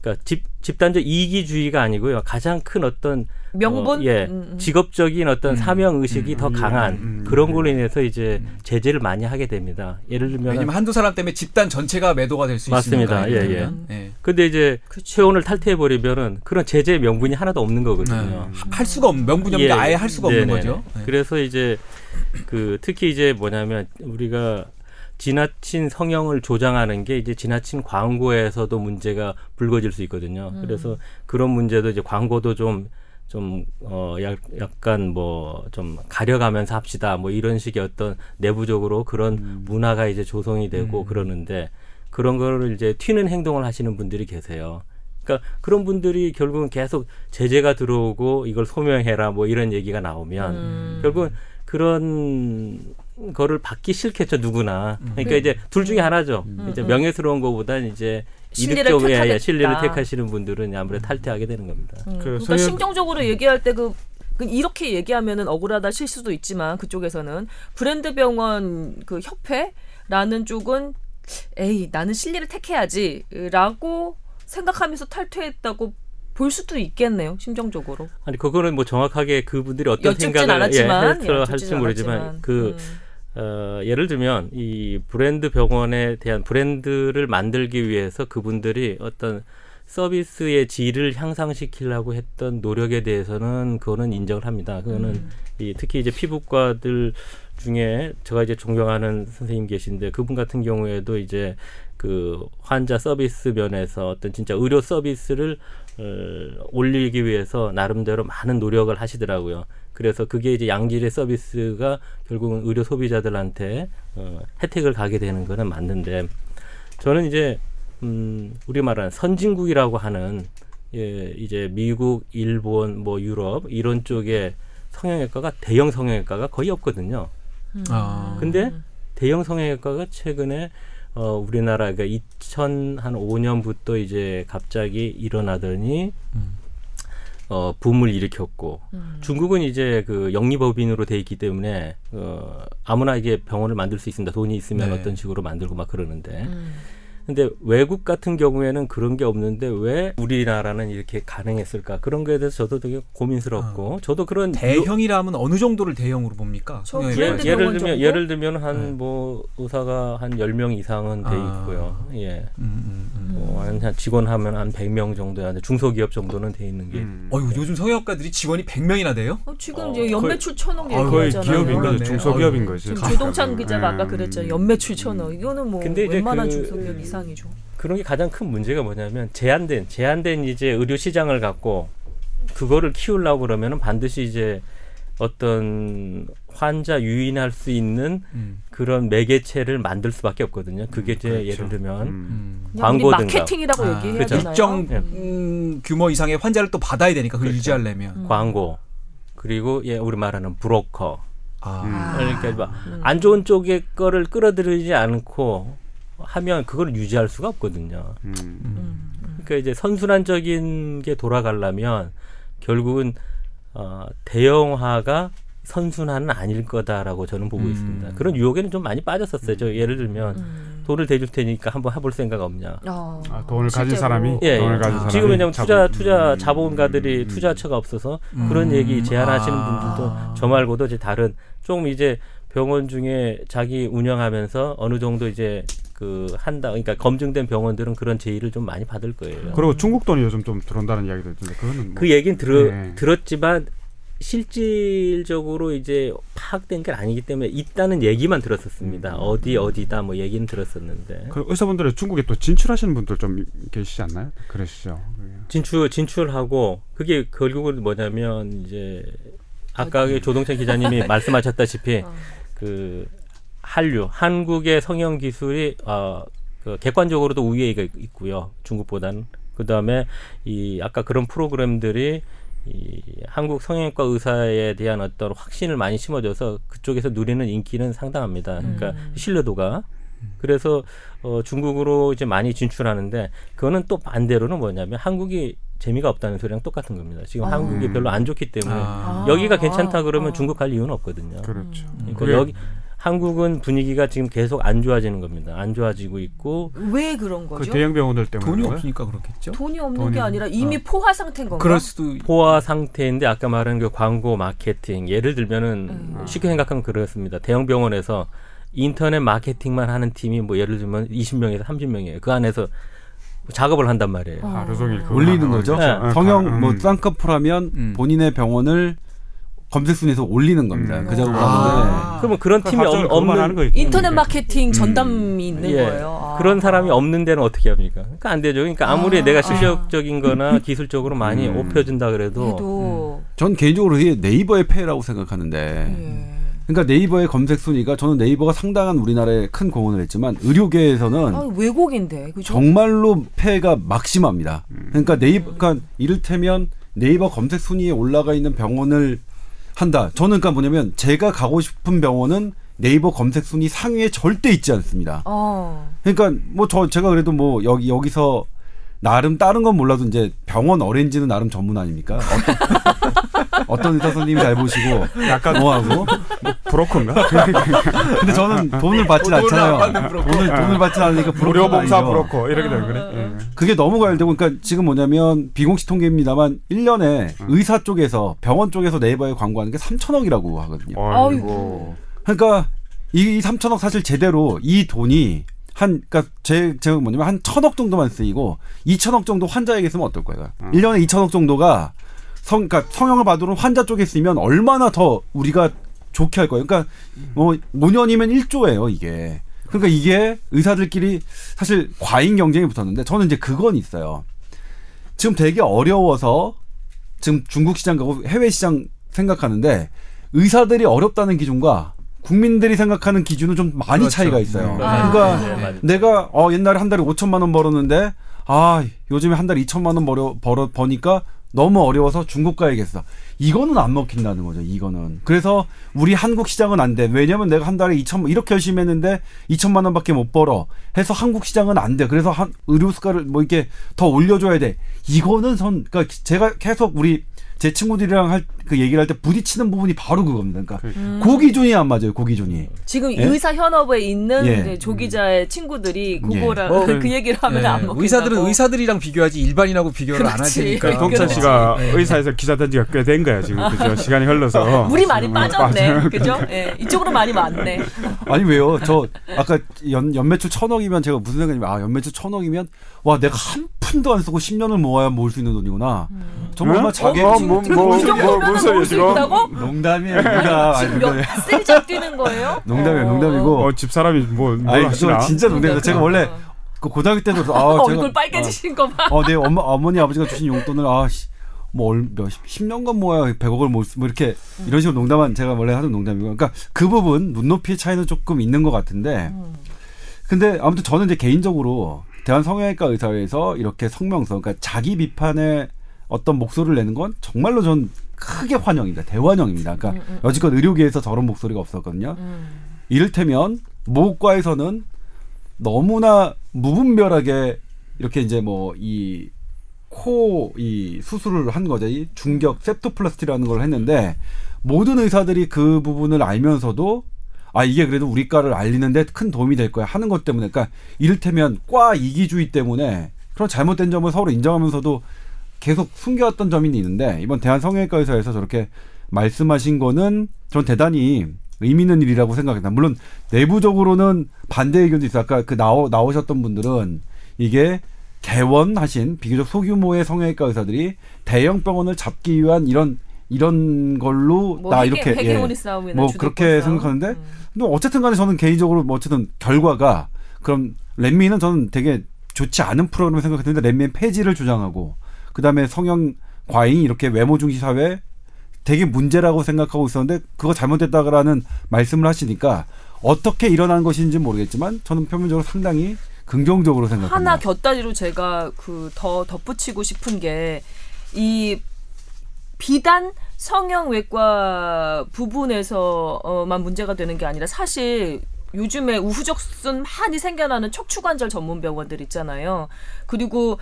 그러니까 집 집단적 이기주의가 아니고요 가장 큰 어떤 명분 어, 예 음. 직업적인 어떤 음. 사명 의식이 음. 더 강한 음. 그런 걸로 인해서 이제 제재를 많이 하게 됩니다. 예를 들면 왜냐면 한두 사람 때문에 집단 전체가 매도가 될 수 있습니다. 맞습니다. 예예. 예. 예. 근데 이제 회원을 탈퇴해 버리면은 그런 제재 명분이 하나도 없는 거거든요. 네. 할 수가 없는 명분 없는 예. 아예 할 수가 네네. 없는 거죠. 네. 그래서 이제 그 특히 이제 뭐냐면 우리가 지나친 성형을 조장하는 게 이제 지나친 광고에서도 문제가 불거질 수 있거든요. 음. 그래서 그런 문제도 이제 광고도 좀 좀, 어, 약, 약간 뭐, 좀 가려가면서 합시다. 뭐 이런 식의 어떤 내부적으로 그런 음. 문화가 이제 조성이 되고 음. 그러는데 그런 거를 이제 튀는 행동을 하시는 분들이 계세요. 그러니까 그런 분들이 결국은 계속 제재가 들어오고 이걸 소명해라 뭐 이런 얘기가 나오면 음. 결국은 그런 거를 받기 싫겠죠, 누구나. 음. 그러니까 음. 이제 둘 중에 하나죠. 음. 이제 명예스러운 거보단 이제 이득적으로 예, 신뢰를 택하시는 분들은 아무래도 탈퇴하게 되는 겁니다. 음. 그 그러니까 심정적으로 얘기할 때 그 이렇게 얘기하면은 억울하다 실수도 있지만 그쪽에서는 브랜드 병원 그 협회라는 쪽은 에이 나는 신뢰를 택해야지라고 생각하면서 탈퇴했다고 볼 수도 있겠네요, 심정적으로. 아니 그거는 뭐 정확하게 그분들이 어떤 생각을 않았지만, 예, 할지 모르지만 그. 음. 어, 예를 들면 이 브랜드 병원에 대한 브랜드를 만들기 위해서 그분들이 어떤 서비스의 질을 향상시키려고 했던 노력에 대해서는 그거는 인정을 합니다. 그거는 음. 이, 특히 이제 피부과들 중에 제가 이제 존경하는 선생님 계신데 그분 같은 경우에도 이제 그 환자 서비스 면에서 어떤 진짜 의료 서비스를 어, 올리기 위해서 나름대로 많은 노력을 하시더라고요. 그래서 그게 이제 양질의 서비스가 결국은 의료 소비자들한테 어, 혜택을 가게 되는 거는 맞는데 저는 이제 음, 우리 말하는 선진국이라고 하는 예, 이제 미국, 일본, 뭐 유럽 이런 쪽에 성형외과가 대형 성형외과가 거의 없거든요. 음. 아. 근데 대형 성형외과가 최근에 어, 우리나라가 이천오 년부터 이제 갑자기 일어나더니 음. 어, 붐을 일으켰고 음. 중국은 이제 그 영리법인으로 돼 있기 때문에 어, 아무나 이게 병원을 만들 수 있습니다. 돈이 있으면 네. 어떤 식으로 만들고 막 그러는데 음. 근데 외국 같은 경우에는 그런 게 없는데 왜 우리나라는 이렇게 가능했을까? 그런 거에 대해서 저도 되게 고민스럽고 아. 저도 그런 대형이라면 요... 어느 정도를 대형으로 봅니까? 저 예를, 예를 들면 예를 들면 한 뭐 네. 의사가 한 열 명 이상은 돼 있고요. 아. 예. 음, 음, 음. 뭐 한 직원 하면 한 백 명 정도야. 중소기업 정도는 돼 있는 게. 음. 어유 요즘 성형외과들이 직원이 백 명이나 돼요? 어, 지금 이제 어, 연매출 천억 얘기하잖아요. 거의 기업인 거 중소기업인 거죠. 조동찬 기자가 음. 아까 그랬죠. 연매출 천억. 이거는 뭐 웬만한 그, 중소기업 이상. 그런 게 가장 큰 문제가 뭐냐면 제한된 제한된 이제 의료 시장을 갖고 그거를 키우려고 그러면은 반드시 이제 어떤 환자 유인할 수 있는 음. 그런 매개체를 만들 수밖에 없거든요. 그게 음, 이제 그렇죠. 예를 들면 음. 광고든가 마케팅이라고 아, 얘기해야 그렇죠? 되나요? 일정 음, 규모 이상의 환자를 또 받아야 되니까 그걸 그렇죠. 유지하려면 음. 광고 그리고 예 우리 말하는 브로커 아. 그러니까 막 안 좋은 쪽의 거를 끌어들이지 않고 하면 그걸 유지할 수가 없거든요. 음. 음. 그러니까 이제 선순환적인 게 돌아가려면 결국은 어, 대형화가 선순환은 아닐 거다라고 저는 보고 음. 있습니다. 그런 유혹에는 좀 많이 빠졌었어요. 음. 저 예를 들면 음. 돈을 대줄 테니까 한번 해볼 생각 없냐. 어. 아, 돈을 실제로. 가진 사람이? 예, 돈을 가진 사람이 지금 왜냐하면 투자, 투자 자본가들이 음. 투자처가 없어서 음. 그런 얘기 제안하시는 아. 분들도 저 말고도 이제 다른 조금 이제 병원 중에 자기 운영하면서 어느 정도 이제 그 한다 그러니까 검증된 병원들은 그런 제의를 좀 많이 받을 거예요. 그리고 중국 돈이 요즘 좀 들어온다는 이야기도 있던데 그거는 뭐 그 얘기는 들어 네. 들었지만 실질적으로 이제 파악된 게 아니기 때문에 있다는 얘기만 들었었습니다. 음. 어디 어디다 뭐 얘기는 들었었는데. 그 의사분들은 중국에 또 진출하시는 분들 좀 계시지 않나요? 그러시죠. 진출 진출하고 그게 결국은 뭐냐면 이제 아까 조동찬 기자님이 말씀하셨다시피. 어. 그 한류 한국의 성형 기술이 어, 그 객관적으로도 우위에 있고요 중국보다는 그 다음에 이 아까 그런 프로그램들이 이 한국 성형외과 의사에 대한 어떤 확신을 많이 심어줘서 그쪽에서 누리는 인기는 상당합니다. 그러니까 음. 신뢰도가 그래서 어, 중국으로 이제 많이 진출하는데 그거는 또 반대로는 뭐냐면 한국이 재미가 없다는 소리랑 똑같은 겁니다. 지금 아. 한국이 별로 안 좋기 때문에 아. 여기가 괜찮다 그러면 아. 중국 갈 이유는 없거든요. 그렇죠. 그러니까 그게... 여기 한국은 분위기가 지금 계속 안 좋아지는 겁니다. 안 좋아지고 있고 왜 그런 거죠? 그 대형 병원들 때문에 돈이 없으니까 그렇겠죠. 돈이 없는 돈이 게 아니라 이미 어. 포화 상태인 건가? 그럴 수도 포화 상태인데 아까 말한 그 광고 마케팅 예를 들면은 음. 쉽게 생각하면 그렇습니다. 대형 병원에서 인터넷 마케팅만 하는 팀이 뭐 예를 들면 이십 명에서 삼십 명이에요. 그 안에서 작업을 한단 말이에요. 하루 종일 올리는 거죠. 네. 성형 뭐 쌍꺼풀 하면 음. 본인의 병원을 검색 순위에서 올리는 겁니다. 음. 그 작업을 하는데. 아. 그러면 그런 팀이 없, 없는 인터넷 마케팅 전담이 음. 있는 예. 거예요. 아. 그런 사람이 없는 데는 어떻게 합니까? 그러니까 안 되죠. 그러니까 아무리 아. 내가 실력적인 아. 거나 기술적으로 많이 음. 좁혀진다 그래도 음. 전 개인적으로 이게 네이버의 패라고 생각하는데 예. 그러니까 네이버의 검색 순위가 저는 네이버가 상당한 우리나라에 큰 공헌을 했지만 의료계에서는 아, 왜곡인데 그죠? 정말로 패가 막심합니다. 음. 그러니까 네이버 그러니까 이를테면 네이버 검색 순위에 올라가 있는 병원을 한다. 저는 그러니까 뭐냐면 제가 가고 싶은 병원은 네이버 검색 순위 상위에 절대 있지 않습니다. 어. 그러니까 뭐 저 제가 그래도 뭐 여기 여기서 나름 다른 건 몰라도 이제 병원 어렌지는 나름 전문 아닙니까? 어떤 의사 선생님이 잘 보시고 약간 뭐하고 뭐 브로커인가? 근데 저는 돈을 받진 어, 않잖아요. 돈을 돈을 받진 않으니까 무료봉사 브로커 이렇게 되고 그래. 응. 그게 너무 과열되고 그러니까 지금 뭐냐면 비공식 통계입니다만 일 년에 응. 의사 쪽에서 병원 쪽에서 네이버에 광고하는 게 삼천억이라고 하거든요. 아이고. 그러니까 이 삼천억 사실 제대로 이 돈이 한, 그니까, 제, 제가 뭐냐면, 한 천억 정도만 쓰이고, 이천억 정도 환자에게 쓰면 어떨 거예요? 음. 일 년에 이천억 정도가 성, 그니까, 성형을 받으러 환자 쪽에 쓰면 얼마나 더 우리가 좋게 할 거예요? 그니까, 뭐, 오 년이면 일 조예요, 이게. 그러니까 이게 의사들끼리 사실 과잉 경쟁이 붙었는데, 저는 이제 그건 있어요. 지금 되게 어려워서, 지금 중국 시장 가고 해외 시장 생각하는데, 의사들이 어렵다는 기준과, 국민들이 생각하는 기준은 좀 많이 그렇죠. 차이가 있어요. 네. 그러니까 아, 네. 내가 어, 옛날에 한 달에 오천만 원 벌었는데 아 요즘에 한 달에 이천만 원 벌어, 벌어, 버니까 너무 어려워서 중국 가야겠어. 이거는 안 먹힌다는 거죠. 이거는. 그래서 우리 한국 시장은 안 돼. 왜냐면 내가 한 달에 이천 이렇게 열심히 했는데 이천만 원밖에 못 벌어. 해서 한국 시장은 안 돼. 그래서 한 의료 수가를 뭐 이렇게 더 올려줘야 돼. 이거는 선. 그러니까 제가 계속 우리 제 친구들이랑 할, 그 얘기를 할 때 부딪히는 부분이 바로 그겁니다. 그러니까 음. 고 기준이 안 맞아요. 고 기준이. 지금 예? 의사 현업에 있는 예. 조 기자의 음. 친구들이 그거랑 예. 어, 그, 그 얘기를 하면 예. 안 먹힌다고. 의사들은 의사들이랑 비교하지 일반인하고 비교를 그렇지. 안 하시니까. 조동찬 씨가 네. 의사에서 기자 된 지가 꽤 된 거야 지금. 그죠? 시간이 흘러서. 물이 많이 빠졌네. 그죠? 예. 이쪽으로 많이 왔네. 아니 왜요? 저 아까 연, 연매출 천억이면 제가 무슨 생각이냐면 아 연매출 천억이면 와 내가 한 푼도 안 쓰고 십 년을 모아야 모을 수 있는 돈이구나. 음. 정말 음? 자기 어, 뭐, 뭐, 뭐, 무슨 소리야 지금? 농담이에요. 지금 몇 세적 뛰는 거예요? 농담이에요. 농담이고. 어, 집사람이 뭐 뭘 하시나? 진짜 농담이에요. 제가 원래 그 고등학교 때도 아, 얼굴 빨개지신 거 봐. 어, 내 엄마, 어머니, 아버지가 주신 용돈을 아, 뭐 몇 십 년간 모아야 백억을 못 뭐 이렇게 이런 식으로 농담한 제가 원래 하던 농담이고. 그러니까 그 부분 눈높이의 차이는 조금 있는 것 같은데. 근데 아무튼 저는 이제 개인적으로 대한 성형외과 의사회에서 이렇게 성명서, 그러니까 자기 비판의 어떤 목소리를 내는 건 정말로 전 크게 환영입니다. 대환영입니다. 그러니까 음, 음, 여지껏 의료계에서 저런 목소리가 없었거든요. 음. 이를테면 모과에서는 너무나 무분별하게 이렇게 이제 뭐 이 코 이 수술을 한 거죠. 이 중격 셉토플라스티라는 걸 했는데 모든 의사들이 그 부분을 알면서도 아 이게 그래도 우리 과를 알리는데 큰 도움이 될 거야 하는 것 때문에 그러니까 이를테면 과 이기주의 때문에 그런 잘못된 점을 서로 인정하면서도 계속 숨겨왔던 점이 있는데 이번 대한성형외과 의사에서 저렇게 말씀하신 거는 전 대단히 의미 있는 일이라고 생각합니다. 물론 내부적으로는 반대 의견도 있어요. 아까 그 나오, 나오셨던 분들은 이게 개원하신 비교적 소규모의 성형외과 의사들이 대형 병원을 잡기 위한 이런 이런 걸로 뭐 나 회계, 이렇게 예, 뭐 그렇게 생각하는데 음. 근데 어쨌든 간에 저는 개인적으로 뭐 어쨌든 결과가 그럼 렛미인은 저는 되게 좋지 않은 프로그램을 생각했는데 렛미인 폐지를 주장하고 그 다음에 성형 과잉 이렇게 외모 중시 사회 되게 문제라고 생각하고 있었는데 그거 잘못됐다라는 말씀을 하시니까 어떻게 일어난 것인지 모르겠지만 저는 표면적으로 상당히 긍정적으로 생각합니다. 하나 곁다리로 제가 그 더 덧붙이고 싶은 게 이 비단 성형외과 부분에서만 문제가 되는 게 아니라 사실 요즘에 우후죽순 많이 생겨나는 척추관절 전문 병원들 있잖아요. 그리고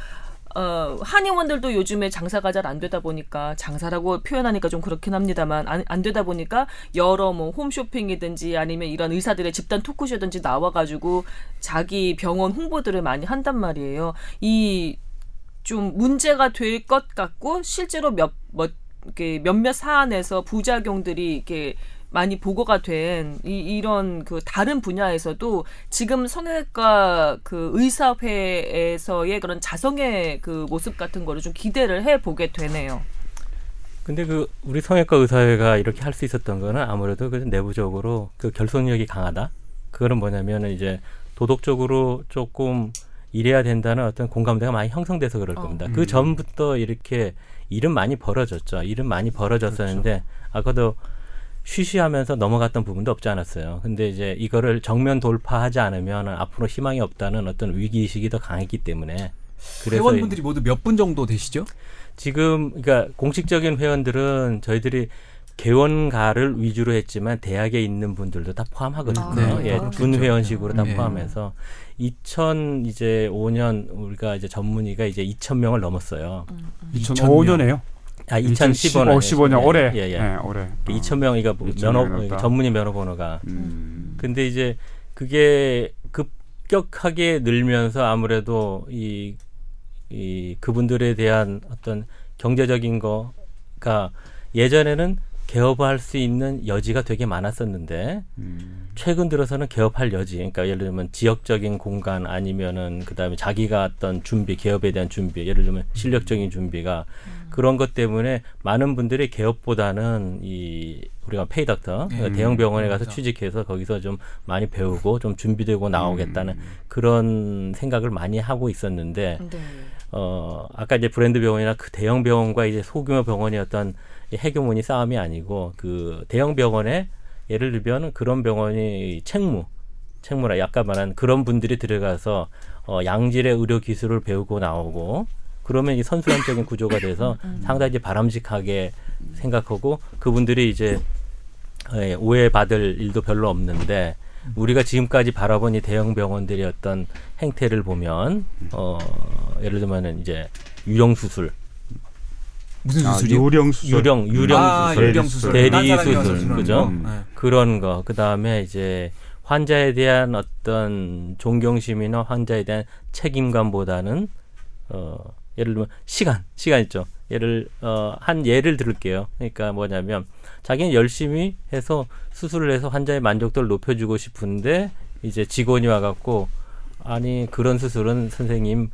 어, 한의원들도 요즘에 장사가 잘 안 되다 보니까 장사라고 표현하니까 좀 그렇긴 합니다만 안, 안 되다 보니까 여러 뭐 홈쇼핑이든지 아니면 이런 의사들의 집단 토크쇼든지 나와가지고 자기 병원 홍보들을 많이 한단 말이에요. 이 좀 문제가 될 것 같고 실제로 몇, 몇, 이렇게 몇몇 사안에서 부작용들이 이렇게 많이 보고가 된 이, 이런 그 다른 분야에서도 지금 성형외과 그 의사회에서의 그런 자성의 그 모습 같은 거를 좀 기대를 해보게 되네요. 근데 그 우리 성형외과 의사회가 이렇게 할 수 있었던 거는 아무래도 그 내부적으로 그 결속력이 강하다. 그거는 뭐냐면은 이제 도덕적으로 조금 이래야 된다는 어떤 공감대가 많이 형성돼서 그럴 겁니다. 어, 음. 그 전부터 이렇게 일은 많이 벌어졌죠. 일은 많이 벌어졌었는데 그렇죠. 아까도 쉬쉬하면서 넘어갔던 부분도 없지 않았어요. 근데 이제 이거를 정면 돌파하지 않으면 앞으로 희망이 없다는 어떤 위기의식이 더 강했기 때문에 그래서 회원분들이 모두 몇 분 정도 되시죠? 지금 그러니까 공식적인 회원들은 저희들이 개원가를 위주로 했지만 대학에 있는 분들도 다 포함하거든요. 네. 예, 준회원식으로 다 네. 포함해서 이천오 년 우리가 이제 전문의가 이제 이천 명을 넘었어요. 음, 음. 이천오 년에요? 아, 이천십오 년. 십오 년 예, 올해. 예, 예. 네, 올해. 이천 명이가 면허 전문의 면허 번호가. 음. 근데 이제 그게 급격하게 늘면서 아무래도 이, 이 그분들에 대한 어떤 경제적인 거가 예전에는 개업할 수 있는 여지가 되게 많았었는데 음. 최근 들어서는 개업할 여지, 그러니까 예를 들면 지역적인 공간 아니면은 그다음에 자기가 어떤 준비, 개업에 대한 준비, 예를 들면 실력적인 준비가 음. 그런 것 때문에 많은 분들이 개업보다는 이 우리가 페이닥터, 그러니까 음. 대형 병원에 가서 그렇죠. 취직해서 거기서 좀 많이 배우고 좀 준비되고 나오겠다는 음. 그런 생각을 많이 하고 있었는데 네. 어 아까 이제 브랜드 병원이나 그 대형 병원과 이제 소규모 병원이었던 해교문이 싸움이 아니고 그 대형 병원에 예를 들면 그런 병원이 책무, 책무라 약간 말한 그런 분들이 들어가서 어, 양질의 의료 기술을 배우고 나오고 그러면 이 선순환적인 구조가 돼서 음. 상당히 바람직하게 생각하고 그분들이 이제 예, 오해받을 일도 별로 없는데 우리가 지금까지 바라본 이 대형 병원들의 어떤 행태를 보면 어, 예를 들면은 이제 유령 수술 무슨 수술이요? 아, 유령 수술, 유령 유령 아, 수술, 유령 수술. 대리 수술, 그죠? 음. 네. 그런 거. 그 다음에 이제 환자에 대한 어떤 존경심이나 환자에 대한 책임감보다는 어 예를 들면 시간, 시간 있죠. 예를 어 한 예를 들을게요. 그러니까 뭐냐면 자기는 열심히 해서 수술을 해서 환자의 만족도를 높여주고 싶은데 이제 직원이 와갖고 아니 그런 수술은 선생님.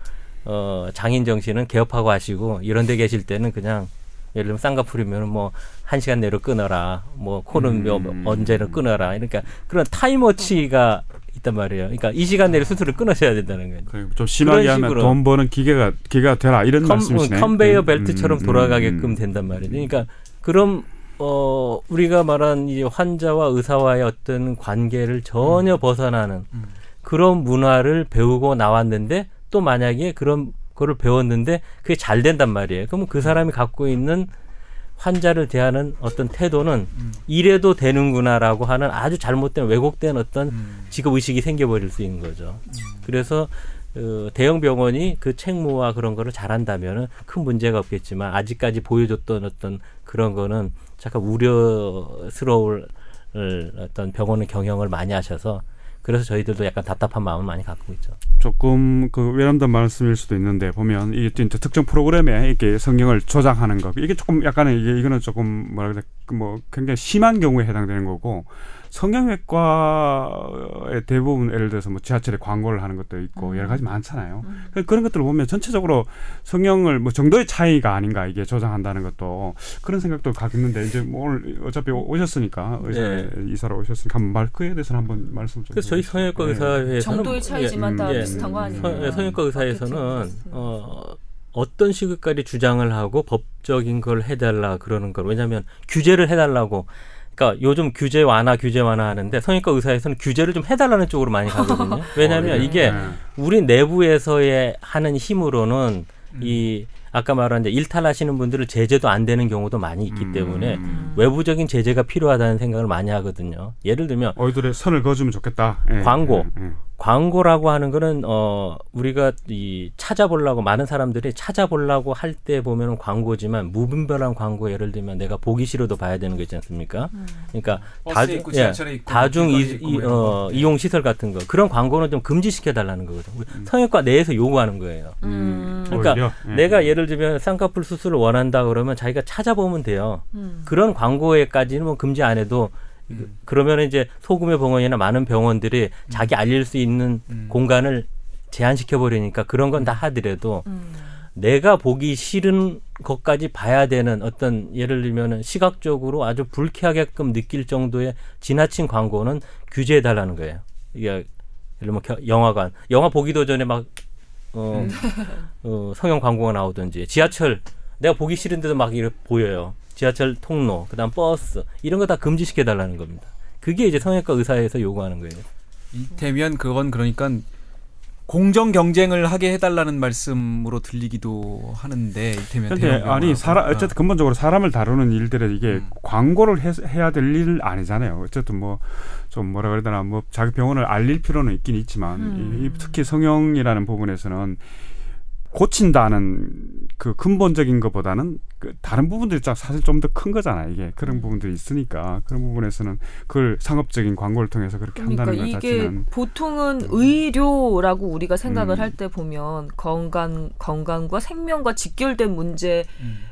어, 장인 정신은 개업하고 하시고 이런 데 계실 때는 그냥 예를 들면 쌍꺼풀이면 뭐 한 시간 내로 끊어라 뭐 코는 음. 언제로 끊어라 그러니까 그런 타임워치가 있단 말이에요. 그러니까 이 시간 내로 수술을 끊으셔야 된다는 거예요. 좀 심하게 하면 돈 버는 기계가 기계가 되라 이런 컴, 말씀이시네. 컨베이어 벨트처럼 음. 돌아가게끔 된단 말이죠. 그러니까 그럼 어, 우리가 말한 이 환자와 의사와의 어떤 관계를 전혀 음. 벗어나는 음. 그런 문화를 배우고 나왔는데 또 만약에 그런 거를 배웠는데 그게 잘 된단 말이에요. 그러면 그 사람이 갖고 있는 환자를 대하는 어떤 태도는 음. 이래도 되는구나라고 하는 아주 잘못된 왜곡된 어떤 음. 직업의식이 생겨버릴 수 있는 거죠. 음. 그래서 어, 대형 병원이 그 책무와 그런 거를 잘한다면 큰 문제가 없겠지만 아직까지 보여줬던 어떤 그런 거는 잠깐 우려스러울 어떤 병원의 경영을 많이 하셔서 그래서 저희들도 약간 답답한 마음을 많이 갖고 있죠. 조금 그 외람된 말씀일 수도 있는데 보면 이게 또 특정 프로그램에 이렇게 성형을 조장하는 거 이게 조금 약간의 이게 이거는 조금 뭐라 그래 뭐 굉장히 심한 경우에 해당되는 거고 성형외과의 대부분 예를 들어서 뭐 지하철에 광고를 하는 것도 있고 음. 여러 가지 많잖아요. 음. 그런 것들을 보면 전체적으로 성형을 뭐 정도의 차이가 아닌가 이게 조장한다는 것도 그런 생각도 가겠는데 이제 뭐 오늘 어차피 오셨으니까 의사 네. 이사로 오셨으니까 한번 말 그에 대해서는 한번 말씀 좀. 그래서 저희 성형외과 의사회에서는 네. 정도의 차이지만 예. 다 예. 비슷한 거 아니에요? 성형외과 의사회에서는 어. 어떤 시급까지 주장을 하고 법적인 걸 해달라 그러는 걸 왜냐하면 규제를 해달라고 그러니까 요즘 규제 완화 규제 완화 하는데 성형외과 의사에서는 규제를 좀 해달라는 쪽으로 많이 가거든요. 왜냐하면 어, 네. 이게 우리 내부에서의 하는 힘으로는 음. 이 아까 말한 이제 일탈하시는 분들을 제재도 안 되는 경우도 많이 있기 음. 때문에 외부적인 제재가 필요하다는 생각을 많이 하거든요. 예를 들면 어이들의 선을 그어주면 좋겠다. 광고. 예, 예, 예. 광고라고 하는 거는 어 우리가 이 찾아보려고 많은 사람들이 찾아보려고 할 때 보면은 광고지만 무분별한 광고 예를 들면 내가 보기 싫어도 봐야 되는 거 있지 않습니까? 음. 그러니까 다중 있고, 예, 있고, 다중 이, 있고, 이, 어, 네. 이용 시설 같은 거 그런 광고는 좀 금지시켜 달라는 거거든. 음. 성형외과 내에서 요구하는 거예요. 음. 그러니까 음. 내가 예를 들면 쌍꺼풀 수술을 원한다 그러면 자기가 찾아보면 돼요. 음. 그런 광고에까지는 뭐 금지 안 해도. 음. 그러면 이제 소규모 병원이나 많은 병원들이 음. 자기 알릴 수 있는 음. 공간을 제한시켜버리니까 그런 건 다 하더라도 음. 내가 보기 싫은 것까지 봐야 되는 어떤 예를 들면 시각적으로 아주 불쾌하게끔 느낄 정도의 지나친 광고는 규제해달라는 거예요. 이게 예를 들면 영화관, 영화 보기도 전에 막 어, 어, 성형 광고가 나오든지 지하철 내가 보기 싫은데도 막 이렇게 보여요. 지하철 통로, 그다음 버스 이런 거 다 금지시켜달라는 겁니다. 그게 이제 성형외과 의사에서 요구하는 거예요. 이태면 그건 그러니까 공정 경쟁을 하게 해달라는 말씀으로 들리기도 하는데 이태면 아니 사람 어쨌든 근본적으로 사람을 다루는 일들에 이게 음. 광고를 해, 해야 될 일 아니잖아요. 어쨌든 뭐 좀 뭐라 그래야 되나 뭐 자기 병원을 알릴 필요는 있긴 있지만 음. 이, 특히 성형이라는 부분에서는 고친다는 그 근본적인 것보다는 그 다른 부분들이 사실 좀 더 큰 거잖아요. 이게 그런 부분들이 있으니까 그런 부분에서는 그걸 상업적인 광고를 통해서 그렇게 그러니까 한다는 것 자체는 이게 보통은 음. 의료라고 우리가 생각을 음. 할 때 보면 건강, 건강과 생명과 직결된 문제를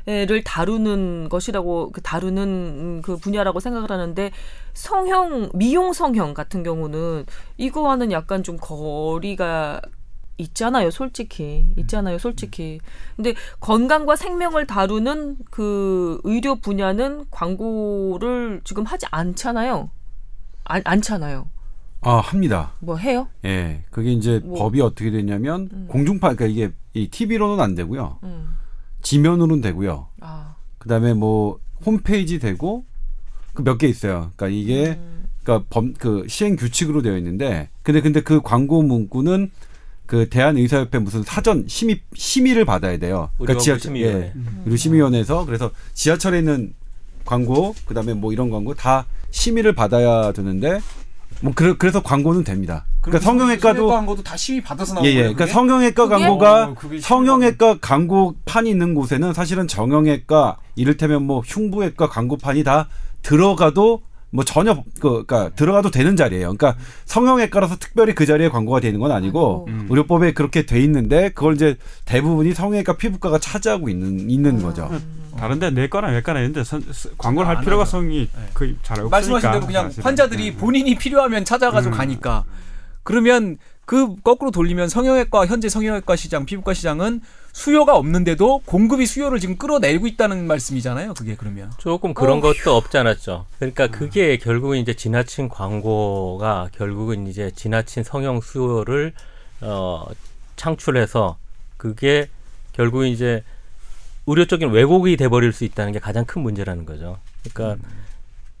음. 다루는 것이라고 다루는 그 분야라고 생각을 하는데 성형, 미용 성형 같은 경우는 이거와는 약간 좀 거리가 있잖아요, 솔직히. 있잖아요, 솔직히. 근데 건강과 생명을 다루는 그 의료 분야는 광고를 지금 하지 않잖아요. 안, 않잖아요. 아, 합니다. 뭐 해요? 예. 그게 이제 뭐. 법이 어떻게 되냐면, 음. 공중파, 그러니까 이게 이 티비로는 안 되고요. 음. 지면으로는 되고요. 아. 그 다음에 뭐 홈페이지 되고, 그 몇 개 있어요. 그러니까 이게, 음. 그러니까 범, 그 시행 규칙으로 되어 있는데, 근데, 근데 그 광고 문구는 그 대한의사협회 무슨 사전 심의 심의를 받아야 돼요. 그러니까 지하철 예. 그리고 심의위원회에서 그래서 지하철에 있는 광고 그다음에 뭐 이런 광고 다 심의를 받아야 되는데 뭐 그래, 그래서 광고는 됩니다. 그러니까 성형외과도 광고도 다 심의 받아서 나오는 예, 거예요. 그러니까 성형외과 그게? 광고가 어, 성형외과 광고판이 있는 곳에는 사실은 정형외과 이를테면 뭐 흉부외과 광고판이 다 들어가도 뭐 전혀 그, 그러니까 들어가도 되는 자리예요. 그러니까 성형외과라서 특별히 그 자리에 광고가 되는 건 아니고 음. 의료법에 그렇게 돼 있는데 그걸 이제 대부분이 성형외과 피부과가 차지하고 있는 있는 거죠. 음. 다른데 내과나 외과나 있는데 선, 광고를 할 아, 필요가 성이 네. 거의 잘 없으니까 말씀하신 대로 그냥 사실은. 환자들이 본인이 필요하면 찾아가지고 음. 가니까 그러면 그 거꾸로 돌리면 성형외과 현재 성형외과 시장 피부과 시장은 수요가 없는데도 공급이 수요를 지금 끌어내리고 있다는 말씀이잖아요. 그게 그러면 조금 그런 어. 것도 없지 않았죠. 그러니까 그게 결국은 이제 지나친 광고가 결국은 이제 지나친 성형 수요를 어, 창출해서 그게 결국 이제 의료적인 왜곡이 돼버릴 수 있다는 게 가장 큰 문제라는 거죠. 그러니까 음.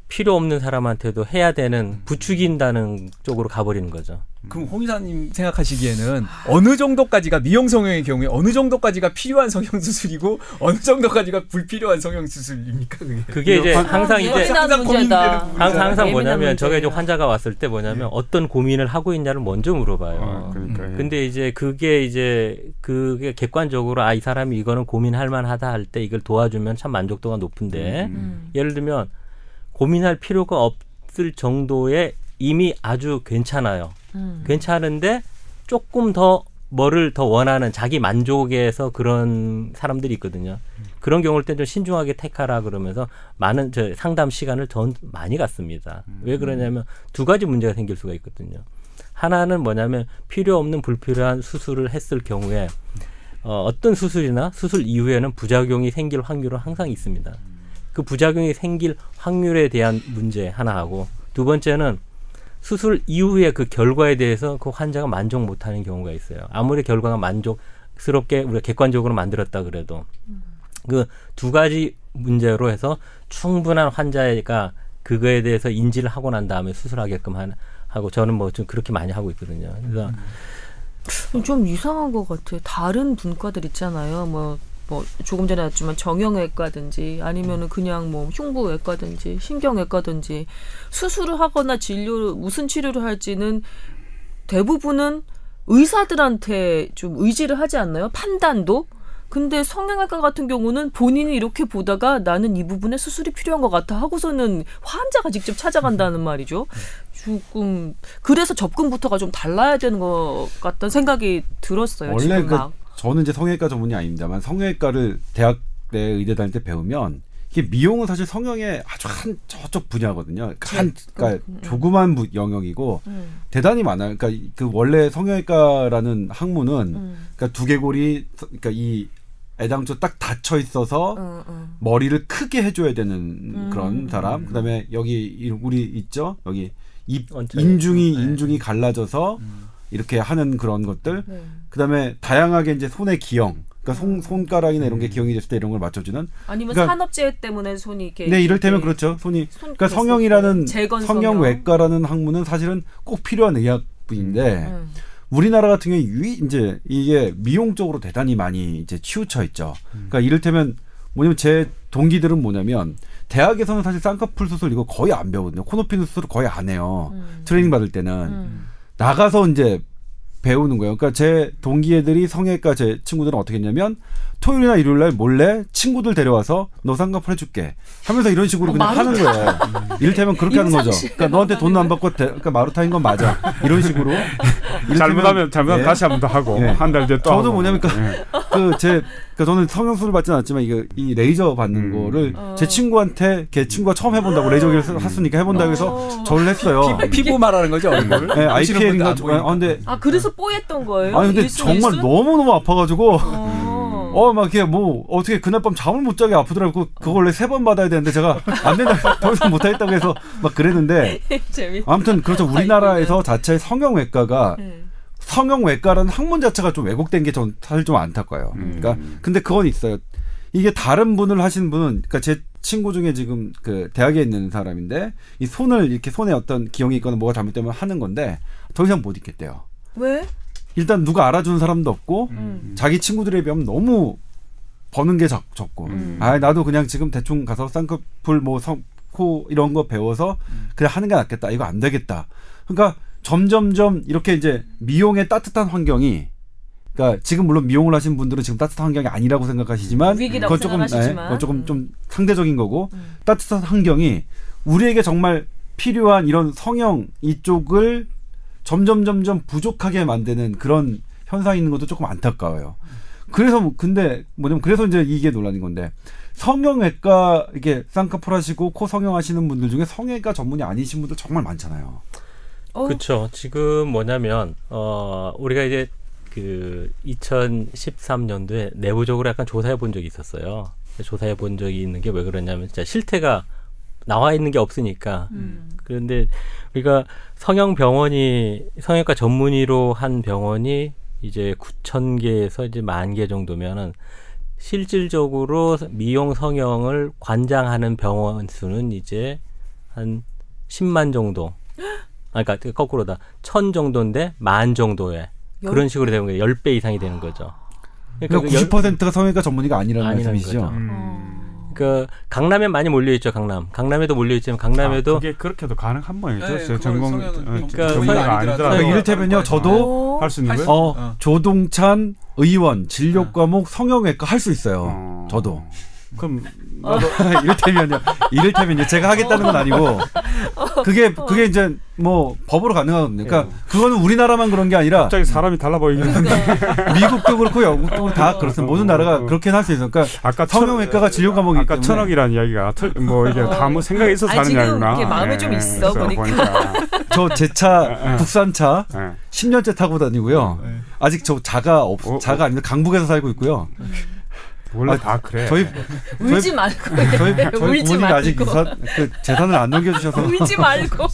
필요 없는 사람한테도 해야 되는 부추긴다는 쪽으로 가버리는 거죠. 그럼 홍 의사님 생각하시기에는 어느 정도까지가 미용성형의 경우에 어느 정도까지가 필요한 성형수술이고 어느 정도까지가 불필요한 성형수술입니까? 그게, 그게 이제 항상 이제 항상 고민되는 항상, 항상 뭐냐면 저게 이제 환자가 왔을 때 뭐냐면 네. 어떤 고민을 하고 있냐를 먼저 물어봐요. 아, 그러니까, 예. 근데 이제 그게 이제 그게 객관적으로 아, 이 사람이 이거는 고민할 만하다 할 때 이걸 도와주면 참 만족도가 높은데 음. 예를 들면 고민할 필요가 없을 정도의 이미 아주 괜찮아요. 음. 괜찮은데 조금 더 뭐를 더 원하는 자기 만족에서 그런 사람들이 있거든요. 음. 그런 경우일 때 좀 신중하게 택하라 그러면서 많은 저 상담 시간을 전 많이 갖습니다. 음. 왜 그러냐면 두 가지 문제가 생길 수가 있거든요. 하나는 뭐냐면 필요 없는 불필요한 수술을 했을 경우에 어, 어떤 수술이나 수술 이후에는 부작용이 생길 확률은 항상 있습니다. 그 부작용이 생길 확률에 대한 문제 하나하고 두 번째는 수술 이후에 그 결과에 대해서 그 환자가 만족 못하는 경우가 있어요. 아무리 결과가 만족스럽게 우리가 객관적으로 만들었다 그래도 그 두 가지 문제로 해서 충분한 환자가 그거에 대해서 인지를 하고 난 다음에 수술하게끔 하는, 하고 저는 뭐 좀 그렇게 많이 하고 있거든요. 그래서 좀 이상한 것 같아요. 다른 분과들 있잖아요. 뭐 뭐 조금 전에 나왔지만 정형외과든지 아니면은 그냥 뭐 흉부외과든지 신경외과든지 수술을 하거나 진료 무슨 치료를 할지는 대부분은 의사들한테 좀 의지를 하지 않나요? 판단도? 근데 성형외과 같은 경우는 본인이 이렇게 보다가 나는 이 부분에 수술이 필요한 것 같아 하고서는 환자가 직접 찾아간다는 말이죠. 조금 그래서 접근부터가 좀 달라야 되는 것 같다는 생각이 들었어요. 원래 지금 막. 그... 저는 이제 성형외과 전문이 아닙니다만 성형외과를 대학 내 의대 다닐 때 배우면 이게 미용은 사실 성형의 아주 한 저쪽 분야거든요. 한 그러니까 조그만 영역이고 음. 대단히 많아요. 그러니까 그 원래 성형외과라는 학문은 음. 그러니까 두개골이 그러니까 이 애당초 딱 닫혀 있어서 어, 어. 머리를 크게 해줘야 되는 음. 그런 사람. 그다음에 여기 우리 있죠. 여기 입 인중이 네. 인중이 갈라져서 음. 이렇게 하는 그런 것들. 네. 그다음에 다양하게 이제 손의 기형. 그러니까 손, 손가락이나 이런 게 음. 기형이 됐을 때 이런 걸 맞춰주는. 아니면 그러니까, 산업재해 때문에 손이 이렇게. 네, 이럴 때면 그렇죠. 손이. 손, 그러니까 성형이라는 재건 성형외과라는 학문은 사실은 꼭 필요한 의학부인데 음. 우리나라 같은 경우에 유이 이제 이게 미용 쪽으로 대단히 많이 이제 치우쳐 있죠. 음. 그러니까 이를테면 뭐냐면 제 동기들은 뭐냐면 대학에서는 사실 쌍꺼풀 수술 이거 거의 안 배우거든요. 코너핀 수술을 거의 안 해요. 음. 트레이닝 받을 때는 음. 나가서 이제. 배우는 거예요. 그러니까 제 동기 애들이 성형외과 제 친구들은 어떻게 했냐면 토요일이나 일요일날 몰래 친구들 데려와서 너 쌍꺼풀 해줄게 하면서 이런 식으로 어, 그냥 마루타. 하는 거예요. 이를테면 그렇게 하는 거죠. 그러니까 너한테 돈 안 받고 데, 그러니까 마루타인 건 맞아. 이런 식으로 잘못하면 잘못하면 네. 다시 한 번 더 하고 네. 한 달 뒤에 또 저도 하고. 뭐냐면 네. 그 제 그러니까 저는 성형술을 받지는 않았지만 이게 이 레이저 받는 음. 거를 어. 제 친구한테 걔 친구가 처음 해본다고 레이저기를 샀으니까 해본다고 해서 어. 저를 했어요. 피, 피부 말하는 거죠. 네, 아이피엘인가 좋아요. 아, 근데 아 그래서 뽀했던 거예요. 아니 근데 일순, 정말 일순? 너무너무 아파가지고 어 막 이게 뭐 어떻게 그날 밤 잠을 못 자게 아프더라고. 그걸 원래 세 번 받아야 되는데 제가 안 된다 더 이상 못 하겠다고 해서 막 그랬는데 아무튼 그렇죠. 우리나라에서 자체 성형외과가 음. 성형외과라는 학문 자체가 좀 왜곡된 게 전 사실 좀 안타까워요. 음. 그러니까 근데 그건 있어요. 이게 다른 분을 하신 분은 그러니까 제 친구 중에 지금 그 대학에 있는 사람인데 이 손을 이렇게 손에 어떤 기형이 있거나 뭐가 잘못되면 하는 건데 더 이상 못 있겠대요. 왜? 일단 누가 알아주는 사람도 없고 음. 자기 친구들에 비하면 너무 버는 게 적, 적고 음. 아 나도 그냥 지금 대충 가서 쌍꺼풀 뭐 성, 코 이런 거 배워서 음. 그냥 하는 게 낫겠다. 이거 안 되겠다. 그러니까 점점점 이렇게 이제 미용의 따뜻한 환경이 그러니까 지금 물론 미용을 하신 분들은 지금 따뜻한 환경이 아니라고 생각하시지만 위기라고 그건 조금, 생각하시지만 네, 그건 조금 음. 좀 상대적인 거고 음. 따뜻한 환경이 우리에게 정말 필요한 이런 성형 이쪽을 점점 점점 부족하게 만드는 그런 현상이 있는 것도 조금 안타까워요. 그래서 근데 뭐냐면 그래서 이제 이게 논란인 건데 성형외과 이게 쌍꺼풀 하시고 코 성형하시는 분들 중에 성형외과 전문이 아니신 분들 정말 많잖아요. 어. 그렇죠. 지금 뭐냐면 어, 우리가 이제 그 이천십삼 년도에 내부적으로 약간 조사해 본 적이 있었어요. 조사해 본 적이 있는 게 왜 그러냐면 진짜 실태가 나와 있는 게 없으니까. 음. 그런데 우리가 성형 병원이 성형외과 전문의로 한 병원이 이제 구천 개에서 이제 만 개 정도면은 실질적으로 미용 성형을 관장하는 병원 수는 이제 한 십만 정도. 아, 그러니까 거꾸로다. 천 정도인데 만 정도에 열? 그런 식으로 되는 거예요. 십 배 이상이 되는 거죠. 그러니까, 그러니까 구십 퍼센트가 성형외과 전문의가 아니라는, 아니라는 말씀이시죠. 그 강남에 많이 몰려 있죠. 강남. 강남에도 몰려 있지만 강남에도 아, 그게 그렇게도 가능한 모양이죠. 전공 그러니까 전문의가 아니더라도 이를테면요. 저도 할 수 있는 거예요. 어, 어. 조동찬 의원 진료 과목 어. 성형외과 할 수 있어요. 어. 저도. 그럼 나도 어. 이를테면요. 이를테면요. 제가 하겠다는 건 아니고 그게 그게 이제 뭐 법으로 가능하거든요. 그러니까 예. 그거는 우리나라만 그런 게 아니라 갑자기 사람이 달라 보이긴 한데 미국도 그렇고 영국도 다 그렇습니다. 모든 나라가 그렇게 할 수 있어요. 그러니까 아까 성형외과가 진료 과목이 아까 천억이라는 이야기가 뭐 이게 다 뭐 생각이 있어서 하는 이야기구나. 지금 마음에 예, 좀 있어 보니까, 보니까. 저 제 차 국산차 예. 십 년째 타고 다니고요. 예. 아직 저 자가 없 어, 자가 어. 아니라 강북에서 살고 있고요. 음. 원래 아, 다 그래. 저희, 울지 저희, 말고. 저희, 저희 울지 말고. 아직 유산, 그 재산을 안 넘겨주셔서. 울지 말고.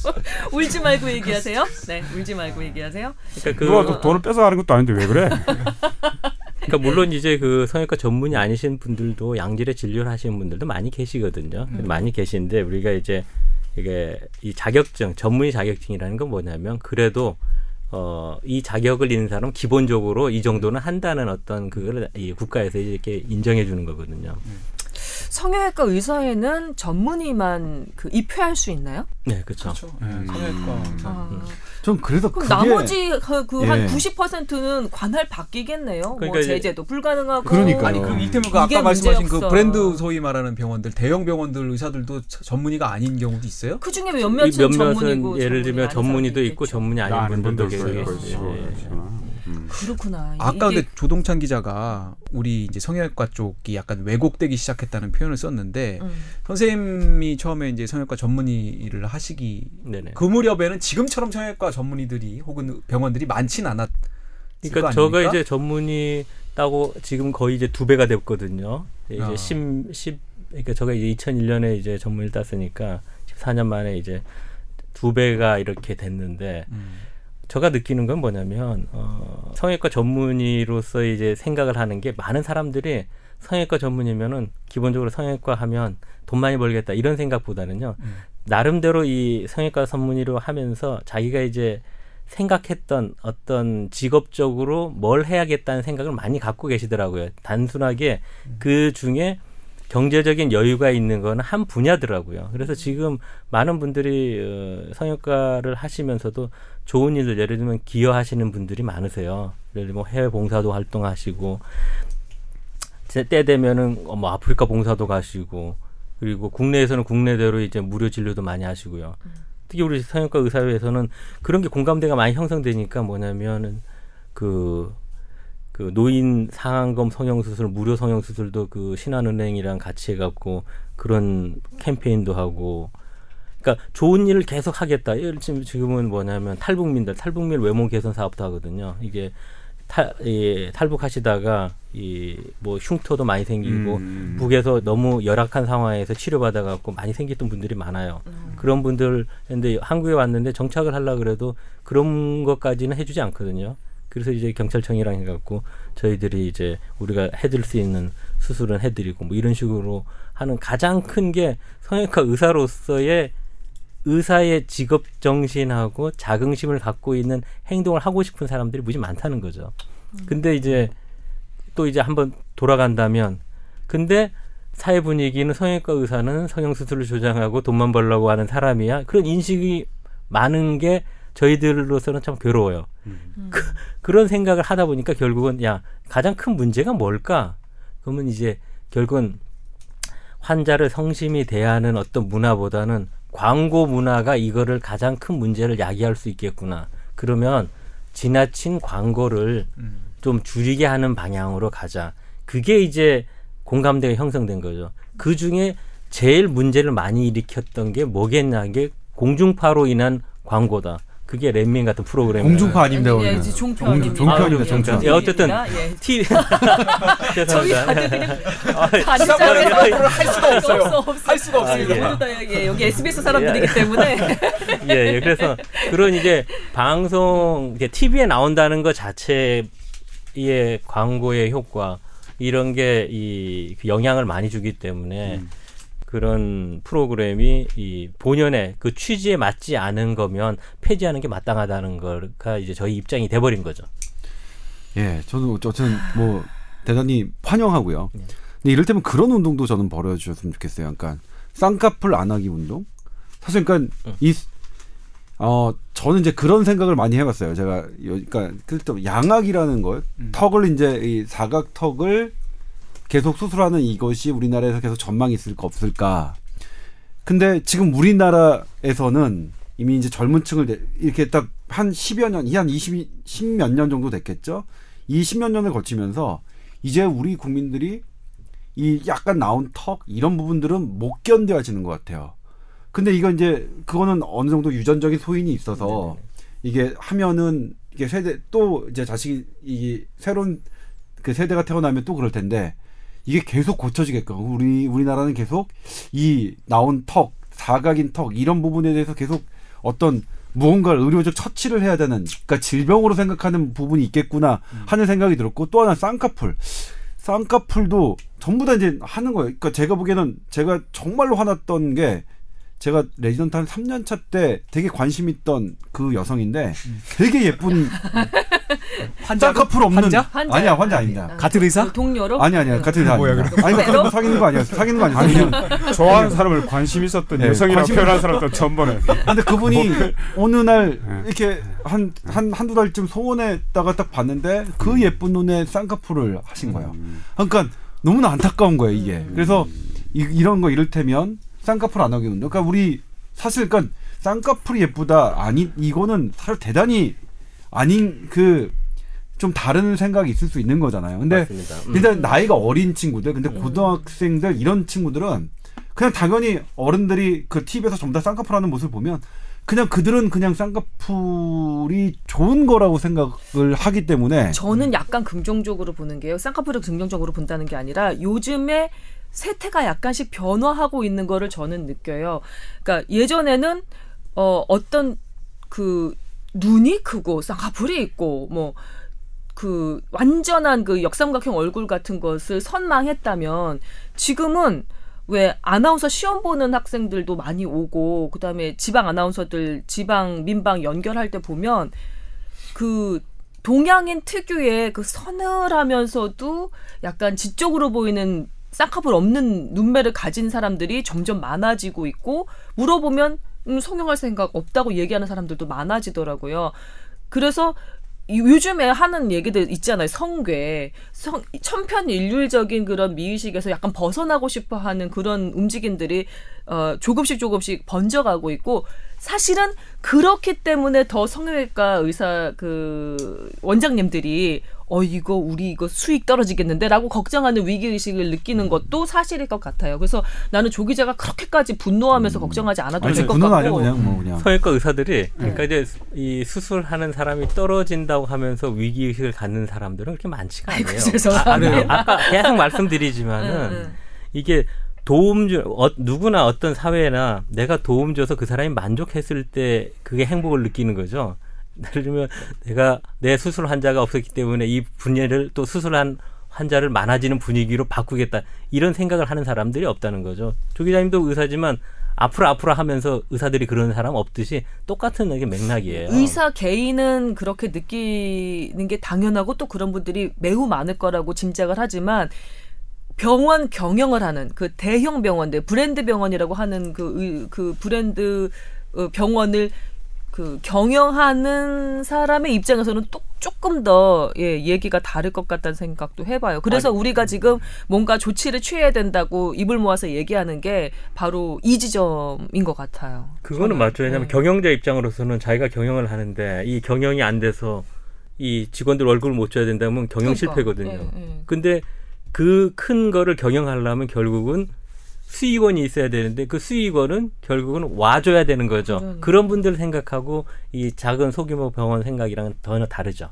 울지 말고 얘기하세요. 네, 울지 말고 얘기하세요. 그러니까 그, 누가 또 돈을 뺏어가는 것도 아닌데 왜 그래? 그러니까 물론 이제 그 성형외과 전문이 아니신 분들도 양질의 진료를 하시는 분들도 많이 계시거든요. 음. 많이 계신데 우리가 이제 이게 이 자격증, 전문의 자격증이라는 건 뭐냐면 그래도 어, 이 자격을 있는 사람은 기본적으로 이 정도는 한다는 어떤 그걸 이 국가에서 이렇게 인정해 주는 거거든요. 성형외과 의사에는 전문의만 그 입회할 수 있나요? 네, 그렇죠. 네, 성형외과. 아. 음. 좀 그래서 그게 나머지 그 한 예. 구십 퍼센트는 관할 바뀌겠네요. 그러니까 뭐 제재도 불가능하고. 그러니까요. 아니 그럼 이때문에 그 아까 말씀하신 그 브랜드 소위 말하는 병원들, 대형 병원들 의사들도 전문의가 아닌 경우도 있어요? 그 중에 몇몇은 전문의고, 예를 들면 전문의도 있고 전문의 아닌 분들도 계세요. 음. 그렇구나. 아까 근데 조동찬 기자가 우리 이제 성형외과 쪽이 약간 왜곡되기 시작했다는 표현을 썼는데 음. 선생님이 처음에 이제 성형외과 전문의를 하시기 네네. 그 무렵에는 지금처럼 성형외과 전문의들이 혹은 병원들이 많진 않았. 그러니까 저가 이제 전문의 따고 지금 거의 이제 두 배가 됐거든요. 이제 아. 십, 십, 그러니까 제가 이제 이천일 년에 이제 전문을 땄으니까 십사 년 만에 이제 두 배가 이렇게 됐는데 음. 제가 느끼는 건 뭐냐면 어, 성형외과 전문의로서 이제 생각을 하는 게 많은 사람들이 성형외과 전문이면은 기본적으로 성형외과 하면 돈 많이 벌겠다 이런 생각보다는요. 음. 나름대로 이 성형외과 전문의로 하면서 자기가 이제 생각했던 어떤 직업적으로 뭘 해야겠다는 생각을 많이 갖고 계시더라고요. 단순하게 음. 그 중에 경제적인 여유가 있는 건 한 분야더라고요. 그래서 지금 많은 분들이 성형외과를 하시면서도 좋은 일들, 예를 들면 기여하시는 분들이 많으세요. 예를 들면 해외 봉사도 활동하시고 때 되면은 뭐 아프리카 봉사도 가시고, 그리고 국내에서는 국내대로 이제 무료 진료도 많이 하시고요. 음. 특히 우리 성형외과 의사회에서는 그런 게 공감대가 많이 형성되니까 뭐냐면은 그, 그 노인 상한검 성형수술, 무료 성형수술도 그 신한은행이랑 같이 해갖고 그런 캠페인도 하고, 그러니까 좋은 일을 계속 하겠다. 지금은 뭐냐면 탈북민들, 탈북민 외모 개선 사업도 하거든요. 이게 탈, 예, 탈북하시다가 이 뭐 흉터도 많이 생기고 음. 북에서 너무 열악한 상황에서 치료받아 갖고 많이 생겼던 분들이 많아요. 음. 그런 분들 근데 한국에 왔는데 정착을 하려고 그래도 그런 것까지는 해주지 않거든요. 그래서 이제 경찰청이랑 해갖고 저희들이 이제 우리가 해드릴 수 있는 수술은 해드리고 뭐 이런 식으로 하는 가장 큰 게 성형외과 의사로서의 의사의 직업 정신하고 자긍심을 갖고 있는 행동을 하고 싶은 사람들이 무지 많다는 거죠. 근데 이제 또 이제 한번 돌아간다면, 근데 사회 분위기는 성형외과 의사는 성형수술을 조장하고 돈만 벌려고 하는 사람이야. 그런 인식이 많은 게 저희들로서는 참 괴로워요. 음. 그, 그런 생각을 하다 보니까 결국은 야, 가장 큰 문제가 뭘까? 그러면 이제 결국은 환자를 성심히 대하는 어떤 문화보다는 광고 문화가 이거를 가장 큰 문제를 야기할 수 있겠구나. 그러면 지나친 광고를 음. 좀 줄이게 하는 방향으로 가자. 그게 이제 공감대가 형성된 거죠. 그중에 제일 문제를 많이 일으켰던 게 뭐겠냐. 이게 공중파로 인한 광고다. 그게 렛미인 같은 프로그램. 공중파 아닙니다. 네, 종편입니다. 종편입니다. 종편. 예, 어쨌든 티. 저희 다들 그냥 반장으로 할 수가 없어요. 할 수가 없습니다. 여기 에스비에스 사람들이기 때문에. 예, 예. 그래서 그런 이제 방송, 이제 티비에 나온다는 것 자체의 광고의 효과 이런 게 이 영향을 많이 주기 때문에. 음. 그런 프로그램이 이 본연의 그 취지에 맞지 않은 거면 폐지하는 게 마땅하다는 거가 이제 저희 입장이 돼버린 거죠. 예, 저는 어쨌든 뭐 대단히 환영하고요. 네. 근데 이럴 때면 그런 운동도 저는 벌여주셨으면 좋겠어요. 그러니까 쌍꺼풀 안 하기 운동. 사실 그러니까 응. 이 어, 저는 이제 그런 생각을 많이 해봤어요. 제가 그러니까 양악이라는 걸 음. 턱을 이제 이 사각턱을 계속 수술하는 이것이 우리나라에서 계속 전망이 있을까 없을까. 근데 지금 우리나라에서는 이미 이제 젊은 층을 이렇게 딱 한 십여 년, 한 이십, 십몇 년 정도 됐겠죠. 이 십몇 년을 거치면서 이제 우리 국민들이 이 약간 나온 턱 이런 부분들은 못 견뎌지는 것 같아요. 근데 이거 이제 그거는 어느 정도 유전적인 소인이 있어서 이게 하면은 이게 세대 또 이제 자식이 이 새로운 그 세대가 태어나면 또 그럴 텐데 이게 계속 고쳐지겠고 우리 우리나라는 계속 이 나온 턱 사각인 턱 이런 부분에 대해서 계속 어떤 무언가를 의료적 처치를 해야 되는 그러니까 질병으로 생각하는 부분이 있겠구나 하는 생각이 들었고 또 하나 쌍꺼풀 쌍꺼풀도 전부 다 이제 하는 거예요. 그러니까 제가 보기에는 제가 정말로 화났던 게 제가 레지던트 한 삼 년 차 때 되게 관심 있던 그 여성인데 되게 예쁜 쌍꺼풀 없는 환자? 환자? 아니야 환자 아닙니다. 아, 같은 의사? 동료로? 아니 아니야 같은 의사 뭐야 그럼? 아니 그럼 사귀는 거 아니야 사귀는 거 아니야. 좋아하는 사람을 관심 있었던 네, 여성이라고 표현한 사람도 전번에. 근데 그분이 어느 날 이렇게 한 한 한두 달쯤 소원에다가 딱 봤는데 그 예쁜 눈에 쌍꺼풀을 하신 거예요. 그러니까 너무나 안타까운 거예요 이게. 그래서 이, 이런 거 이를테면 쌍꺼풀 안 하기 운동. 그러니까 우리 사실 그러니까 쌍꺼풀이 예쁘다 아니 이거는 사실 대단히 아닌 그 좀 다른 생각이 있을 수 있는 거잖아요. 근데 음. 일단 나이가 어린 친구들, 근데 음. 고등학생들 이런 친구들은 그냥 당연히 어른들이 그 티비에서 전부 다 쌍꺼풀 하는 모습을 보면 그냥 그들은 그냥 쌍꺼풀이 좋은 거라고 생각을 하기 때문에 저는 약간 긍정적으로 보는 게요. 쌍꺼풀을 긍정적으로 본다는 게 아니라 요즘에 세태가 약간씩 변화하고 있는 거를 저는 느껴요. 그러니까 예전에는 어, 어떤 그 눈이 크고 쌍꺼풀이 있고 뭐 그 완전한 그 역삼각형 얼굴 같은 것을 선망했다면 지금은 왜 아나운서 시험 보는 학생들도 많이 오고 그다음에 지방 아나운서들 지방 민방 연결할 때 보면 그 동양인 특유의 그 서늘하면서도 약간 지적으로 보이는 쌍꺼풀 없는 눈매를 가진 사람들이 점점 많아지고 있고 물어보면 음, 성형할 생각 없다고 얘기하는 사람들도 많아지더라고요. 그래서 요즘에 하는 얘기들 있잖아요. 성괴, 성, 천편일률적인 그런 미의식에서 약간 벗어나고 싶어하는 그런 움직임들이 어, 조금씩 조금씩 번져가고 있고 사실은 그렇기 때문에 더 성형외과 의사 그 원장님들이 어 이거 우리 이거 수익 떨어지겠는데라고 걱정하는 위기의식을 느끼는 것도 사실일 것 같아요. 그래서 나는 조 기자가 그렇게까지 분노하면서 음. 걱정하지 않아도 될 것 같고 그냥 뭐 그냥. 성형외과 의사들이 그러니까 네. 이제 이 수술하는 사람이 떨어진다고 하면서 위기의식을 갖는 사람들은 그렇게 많지가 않아요. 아이고, 아, 아까 계속 말씀드리지만은 네, 네. 이게 도움 주 어, 누구나 어떤 사회나 내가 도움 줘서 그 사람이 만족했을 때 그게 행복을 느끼는 거죠. 예를 들면 내가 내 수술 환자가 없었기 때문에 이 분야를 또 수술한 환자를 많아지는 분위기로 바꾸겠다 이런 생각을 하는 사람들이 없다는 거죠. 조 기자님도 의사지만 앞으로 앞으로 하면서 의사들이 그런 사람 없듯이 똑같은 이게 맥락이에요. 의사 개인은 그렇게 느끼는 게 당연하고 또 그런 분들이 매우 많을 거라고 짐작을 하지만 병원 경영을 하는 그 대형 병원들 브랜드 병원이라고 하는 그, 그 브랜드 병원을 그 경영하는 사람의 입장에서는 또 조금 더 예, 얘기가 다를 것 같다는 생각도 해봐요. 그래서 아니, 우리가 지금 뭔가 조치를 취해야 된다고 입을 모아서 얘기하는 게 바로 이 지점인 것 같아요. 그거는 저는. 맞죠. 왜냐하면 네. 경영자 입장으로서는 자기가 경영을 하는데 이 경영이 안 돼서 이 직원들 월급을 못 줘야 된다면 경영 그러니까. 실패거든요. 네, 네. 근데 그 큰 거를 경영하려면 결국은 수익원이 있어야 되는데 그 수익원은 결국은 와줘야 되는 거죠. 음. 그런 분들 생각하고 이 작은 소규모 병원 생각이랑은 전혀 다르죠.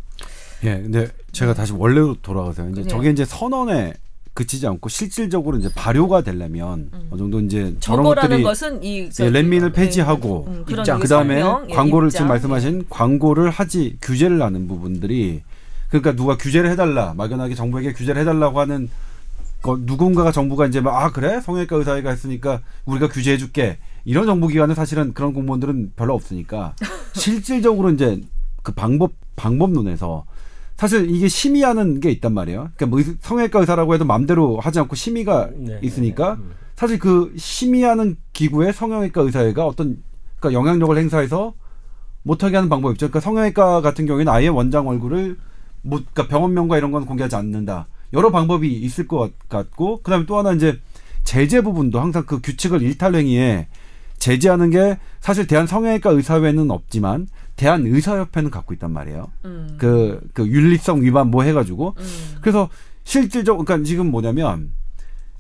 예, 근데 제가 다시 원래로 돌아가세요. 이제 네. 저게 이제 선언에 그치지 않고 실질적으로 이제 발효가 되려면 음. 어느 정도 이제 저런 것들이 것은 이 예, 렛미인을 폐지하고 네. 음, 입장, 그 다음에 광고를 입장. 지금 말씀하신 네. 광고를 하지 규제를 하는 부분들이 그러니까 누가 규제를 해달라 막연하게 정부에게 규제를 해달라고 하는. 누군가가 정부가 이제 막 아 그래 성형외과 의사회가 했으니까 우리가 규제해줄게 이런 정부기관은 사실은 그런 공무원들은 별로 없으니까 실질적으로 이제 그 방법 방법론에서 사실 이게 심의하는 게 있단 말이에요. 그러니까 뭐 성형외과 의사라고 해도 마음대로 하지 않고 심의가 있으니까 사실 그 심의하는 기구에 성형외과 의사회가 어떤 그러니까 영향력을 행사해서 못하게 하는 방법이 없죠. 그러니까 성형외과 같은 경우에는 아예 원장 얼굴을 뭐 그러니까 병원명과 이런 건 공개하지 않는다. 여러 방법이 있을 것 같고 그다음에 또 하나 이제 제재 부분도 항상 그 규칙을 일탈행위에 제재하는 게 사실 대한 성형외과 의사회는 없지만 대한 의사협회는 갖고 있단 말이에요. 음. 그, 그 윤리성 위반 뭐 해가지고 음. 그래서 실질적으로 그러니까 지금 뭐냐면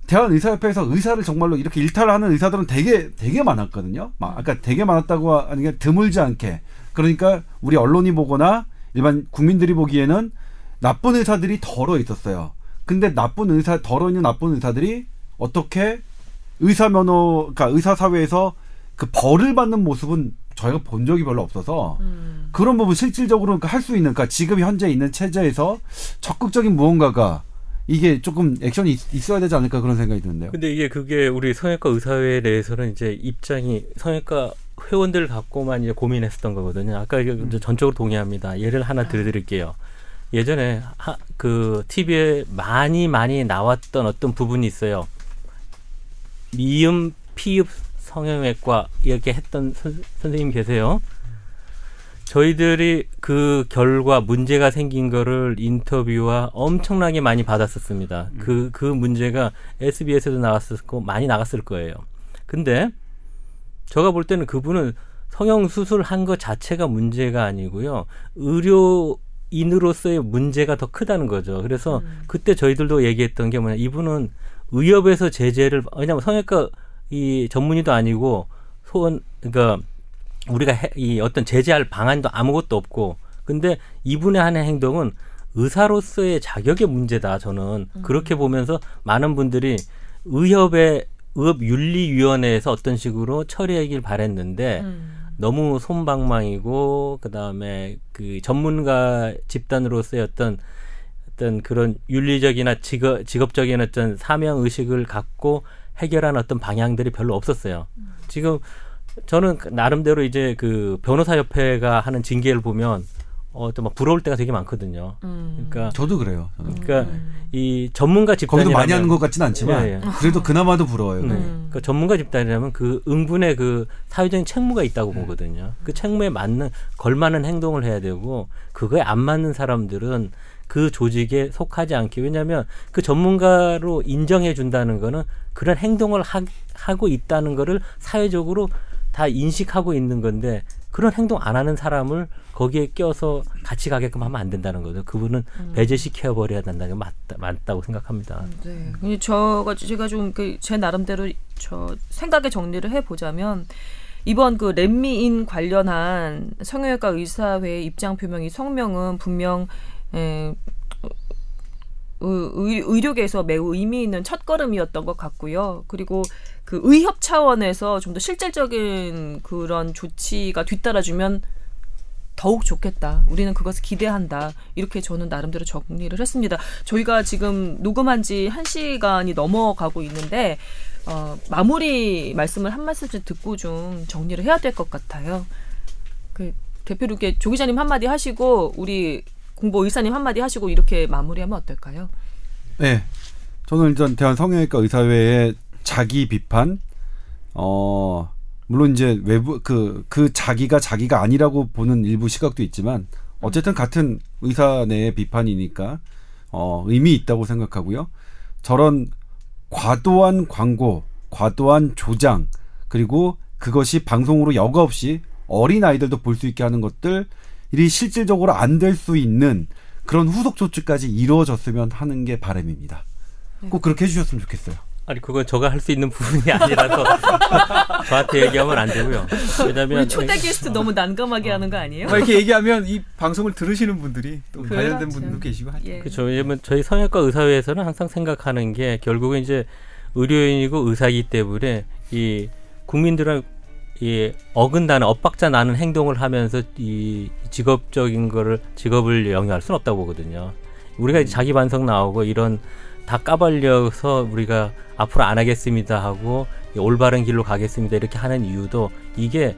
대한 의사협회에서 의사를 정말로 이렇게 일탈하는 의사들은 되게 되게 많았거든요. 막 아까 되게 많았다고 하는 게 드물지 않게 그러니까 우리 언론이 보거나 일반 국민들이 보기에는 나쁜 의사들이 덜어 있었어요. 근데 나쁜 의사, 더러 있는 나쁜 의사들이 어떻게 의사 면허, 그러니까 의사 사회에서 그 벌을 받는 모습은 저희가 본 적이 별로 없어서 음. 그런 부분 실질적으로 할 수 있는, 그러니까 지금 현재 있는 체제에서 적극적인 무언가가 이게 조금 액션이 있, 있어야 되지 않을까 그런 생각이 드는데요. 근데 이게 그게 우리 성형외과 의사회 내에서는 이제 입장이 성형외과 회원들 갖고만 이제 고민했었던 거거든요. 아까 음. 전적으로 동의합니다. 예를 하나 들어드릴게요. 예전에 하, 그 티비에 많이 많이 나왔던 어떤 부분이 있어요. 미음, 피읍, 성형외과 이렇게 했던 선, 선생님 계세요. 저희들이 그 결과 문제가 생긴 거를 인터뷰와 엄청나게 많이 받았었습니다. 그, 그 문제가 에스비에스에도 나왔었고 많이 나갔을 거예요. 근데 제가 볼 때는 그분은 성형수술 한 거 자체가 문제가 아니고요. 의료 인으로서의 문제가 더 크다는 거죠. 그래서 음. 그때 저희들도 얘기했던 게 뭐냐. 이분은 의협에서 제재를, 왜냐하면 성형외과 이 전문의도 아니고 소원, 그러니까 우리가 해, 이 어떤 제재할 방안도 아무것도 없고, 근데 이분의 하는 행동은 의사로서의 자격의 문제다. 저는 음. 그렇게 보면서 많은 분들이 의협의 의협윤리위원회에서 어떤 식으로 처리하길 바랬는데 음. 너무 솜방망이고 그다음에 그 전문가 집단으로서의 어떤 어떤 그런 윤리적이나 직업, 직업적인 어떤 사명의식을 갖고 해결한 어떤 방향들이 별로 없었어요. 음. 지금 저는 나름대로 이제 그 변호사협회가 하는 징계를 보면 어, 또 막 부러울 때가 되게 많거든요. 음. 그러니까 저도 그래요. 저는. 그러니까 음. 이 전문가 집단이 거기도 많이 하는 것 같지는 않지만 예, 예. 그래도 그나마도 부러워요. 음. 음. 그 전문가 집단이라면 그 응분의 그 사회적인 책무가 있다고 음. 보거든요. 그 책무에 맞는 걸맞는 행동을 해야 되고 그거에 안 맞는 사람들은 그 조직에 속하지 않게. 왜냐하면 그 전문가로 인정해 준다는 거는 그런 행동을 하, 하고 있다는 거를 사회적으로 다 인식하고 있는 건데 그런 행동 안 하는 사람을 거기에 껴서 같이 가게끔 하면 안 된다는 거죠. 그분은 배제시켜버려야 된다는 게 맞다, 맞다고 생각합니다. 네, 저가 제가 좀 제 나름대로 저 생각의 정리를 해보자면 이번 그 렛미인 관련한 성형외과 의사회의 입장 표명이 성명은 분명 에, 의, 의료계에서 매우 의미 있는 첫걸음이었던 것 같고요. 그리고 그 의협 차원에서 좀 더 실질적인 그런 조치가 뒤따라주면 더욱 좋겠다. 우리는 그것을 기대한다. 이렇게 저는 나름대로 정리를 했습니다. 저희가 지금 녹음한 지 한 시간이 넘어가고 있는데 어, 마무리 말씀을 한 말씀씩 듣고 좀 정리를 해야 될 것 같아요. 그 대표님께 조 기자님 한마디 하시고 우리 공보 의사님 한마디 하시고 이렇게 마무리하면 어떨까요? 네. 저는 일단 대한 성형외과 의사회의 자기 비판, 어, 물론 이제 외부, 그, 그 자기가 자기가 아니라고 보는 일부 시각도 있지만, 어쨌든 같은 의사 내의 비판이니까, 어, 의미 있다고 생각하고요. 저런 과도한 광고, 과도한 조장, 그리고 그것이 방송으로 여과 없이 어린아이들도 볼 수 있게 하는 것들, 일이 실질적으로 안 될 수 있는 그런 후속 조치까지 이루어졌으면 하는 게 바람입니다. 꼭 그렇게 해주셨으면 좋겠어요. 아니 그건 제가 할 수 있는 부분이 아니라서 저한테 얘기하면 안 되고요. 왜냐면 초대 게스트 너무 난감하게 어. 하는 거 아니에요? 이렇게 얘기하면 이 방송을 들으시는 분들이 또 관련된 분들도 계시고 하죠. 예. 그렇죠. 왜냐면 저희 성형외과 의사회에서는 항상 생각하는 게 결국은 이제 의료인이고 의사이기 때문에 이 국민들은 이 어긋나는 엇박자 나는 행동을 하면서 이 직업적인 거를 직업을 영위할 수는 없다고 보거든요. 우리가 이제 자기 반성 나오고 이런 다 까발려서 우리가 앞으로 안 하겠습니다 하고 올바른 길로 가겠습니다 이렇게 하는 이유도 이게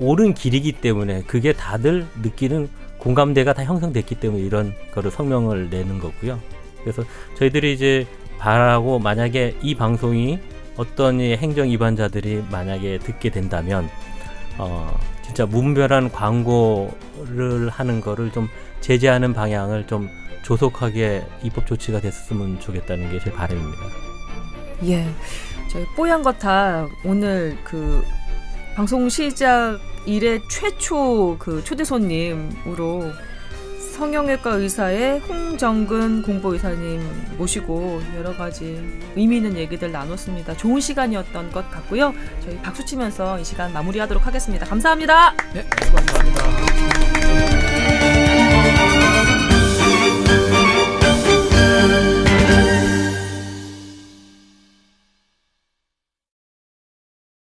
옳은 길이기 때문에 그게 다들 느끼는 공감대가 다 형성됐기 때문에 이런 거를 성명을 내는 거고요. 그래서 저희들이 이제 바라고 만약에 이 방송이 어떤 행정 위반자들이 만약에 듣게 된다면 어 진짜 무분별한 광고를 하는 거를 좀 제재하는 방향을 좀 조속하게 입법 조치가 됐으면 좋겠다는 게 제 바람입니다. 예, 저희 뽀얀 거탑 오늘 그 방송 시작 이래 최초 그 초대 손님으로 성형외과 의사의 홍정근 공보 의사님 모시고 여러 가지 의미 있는 얘기들 나눴습니다. 좋은 시간이었던 것 같고요. 저희 박수 치면서 이 시간 마무리하도록 하겠습니다. 감사합니다. 네, 수고하셨습니다.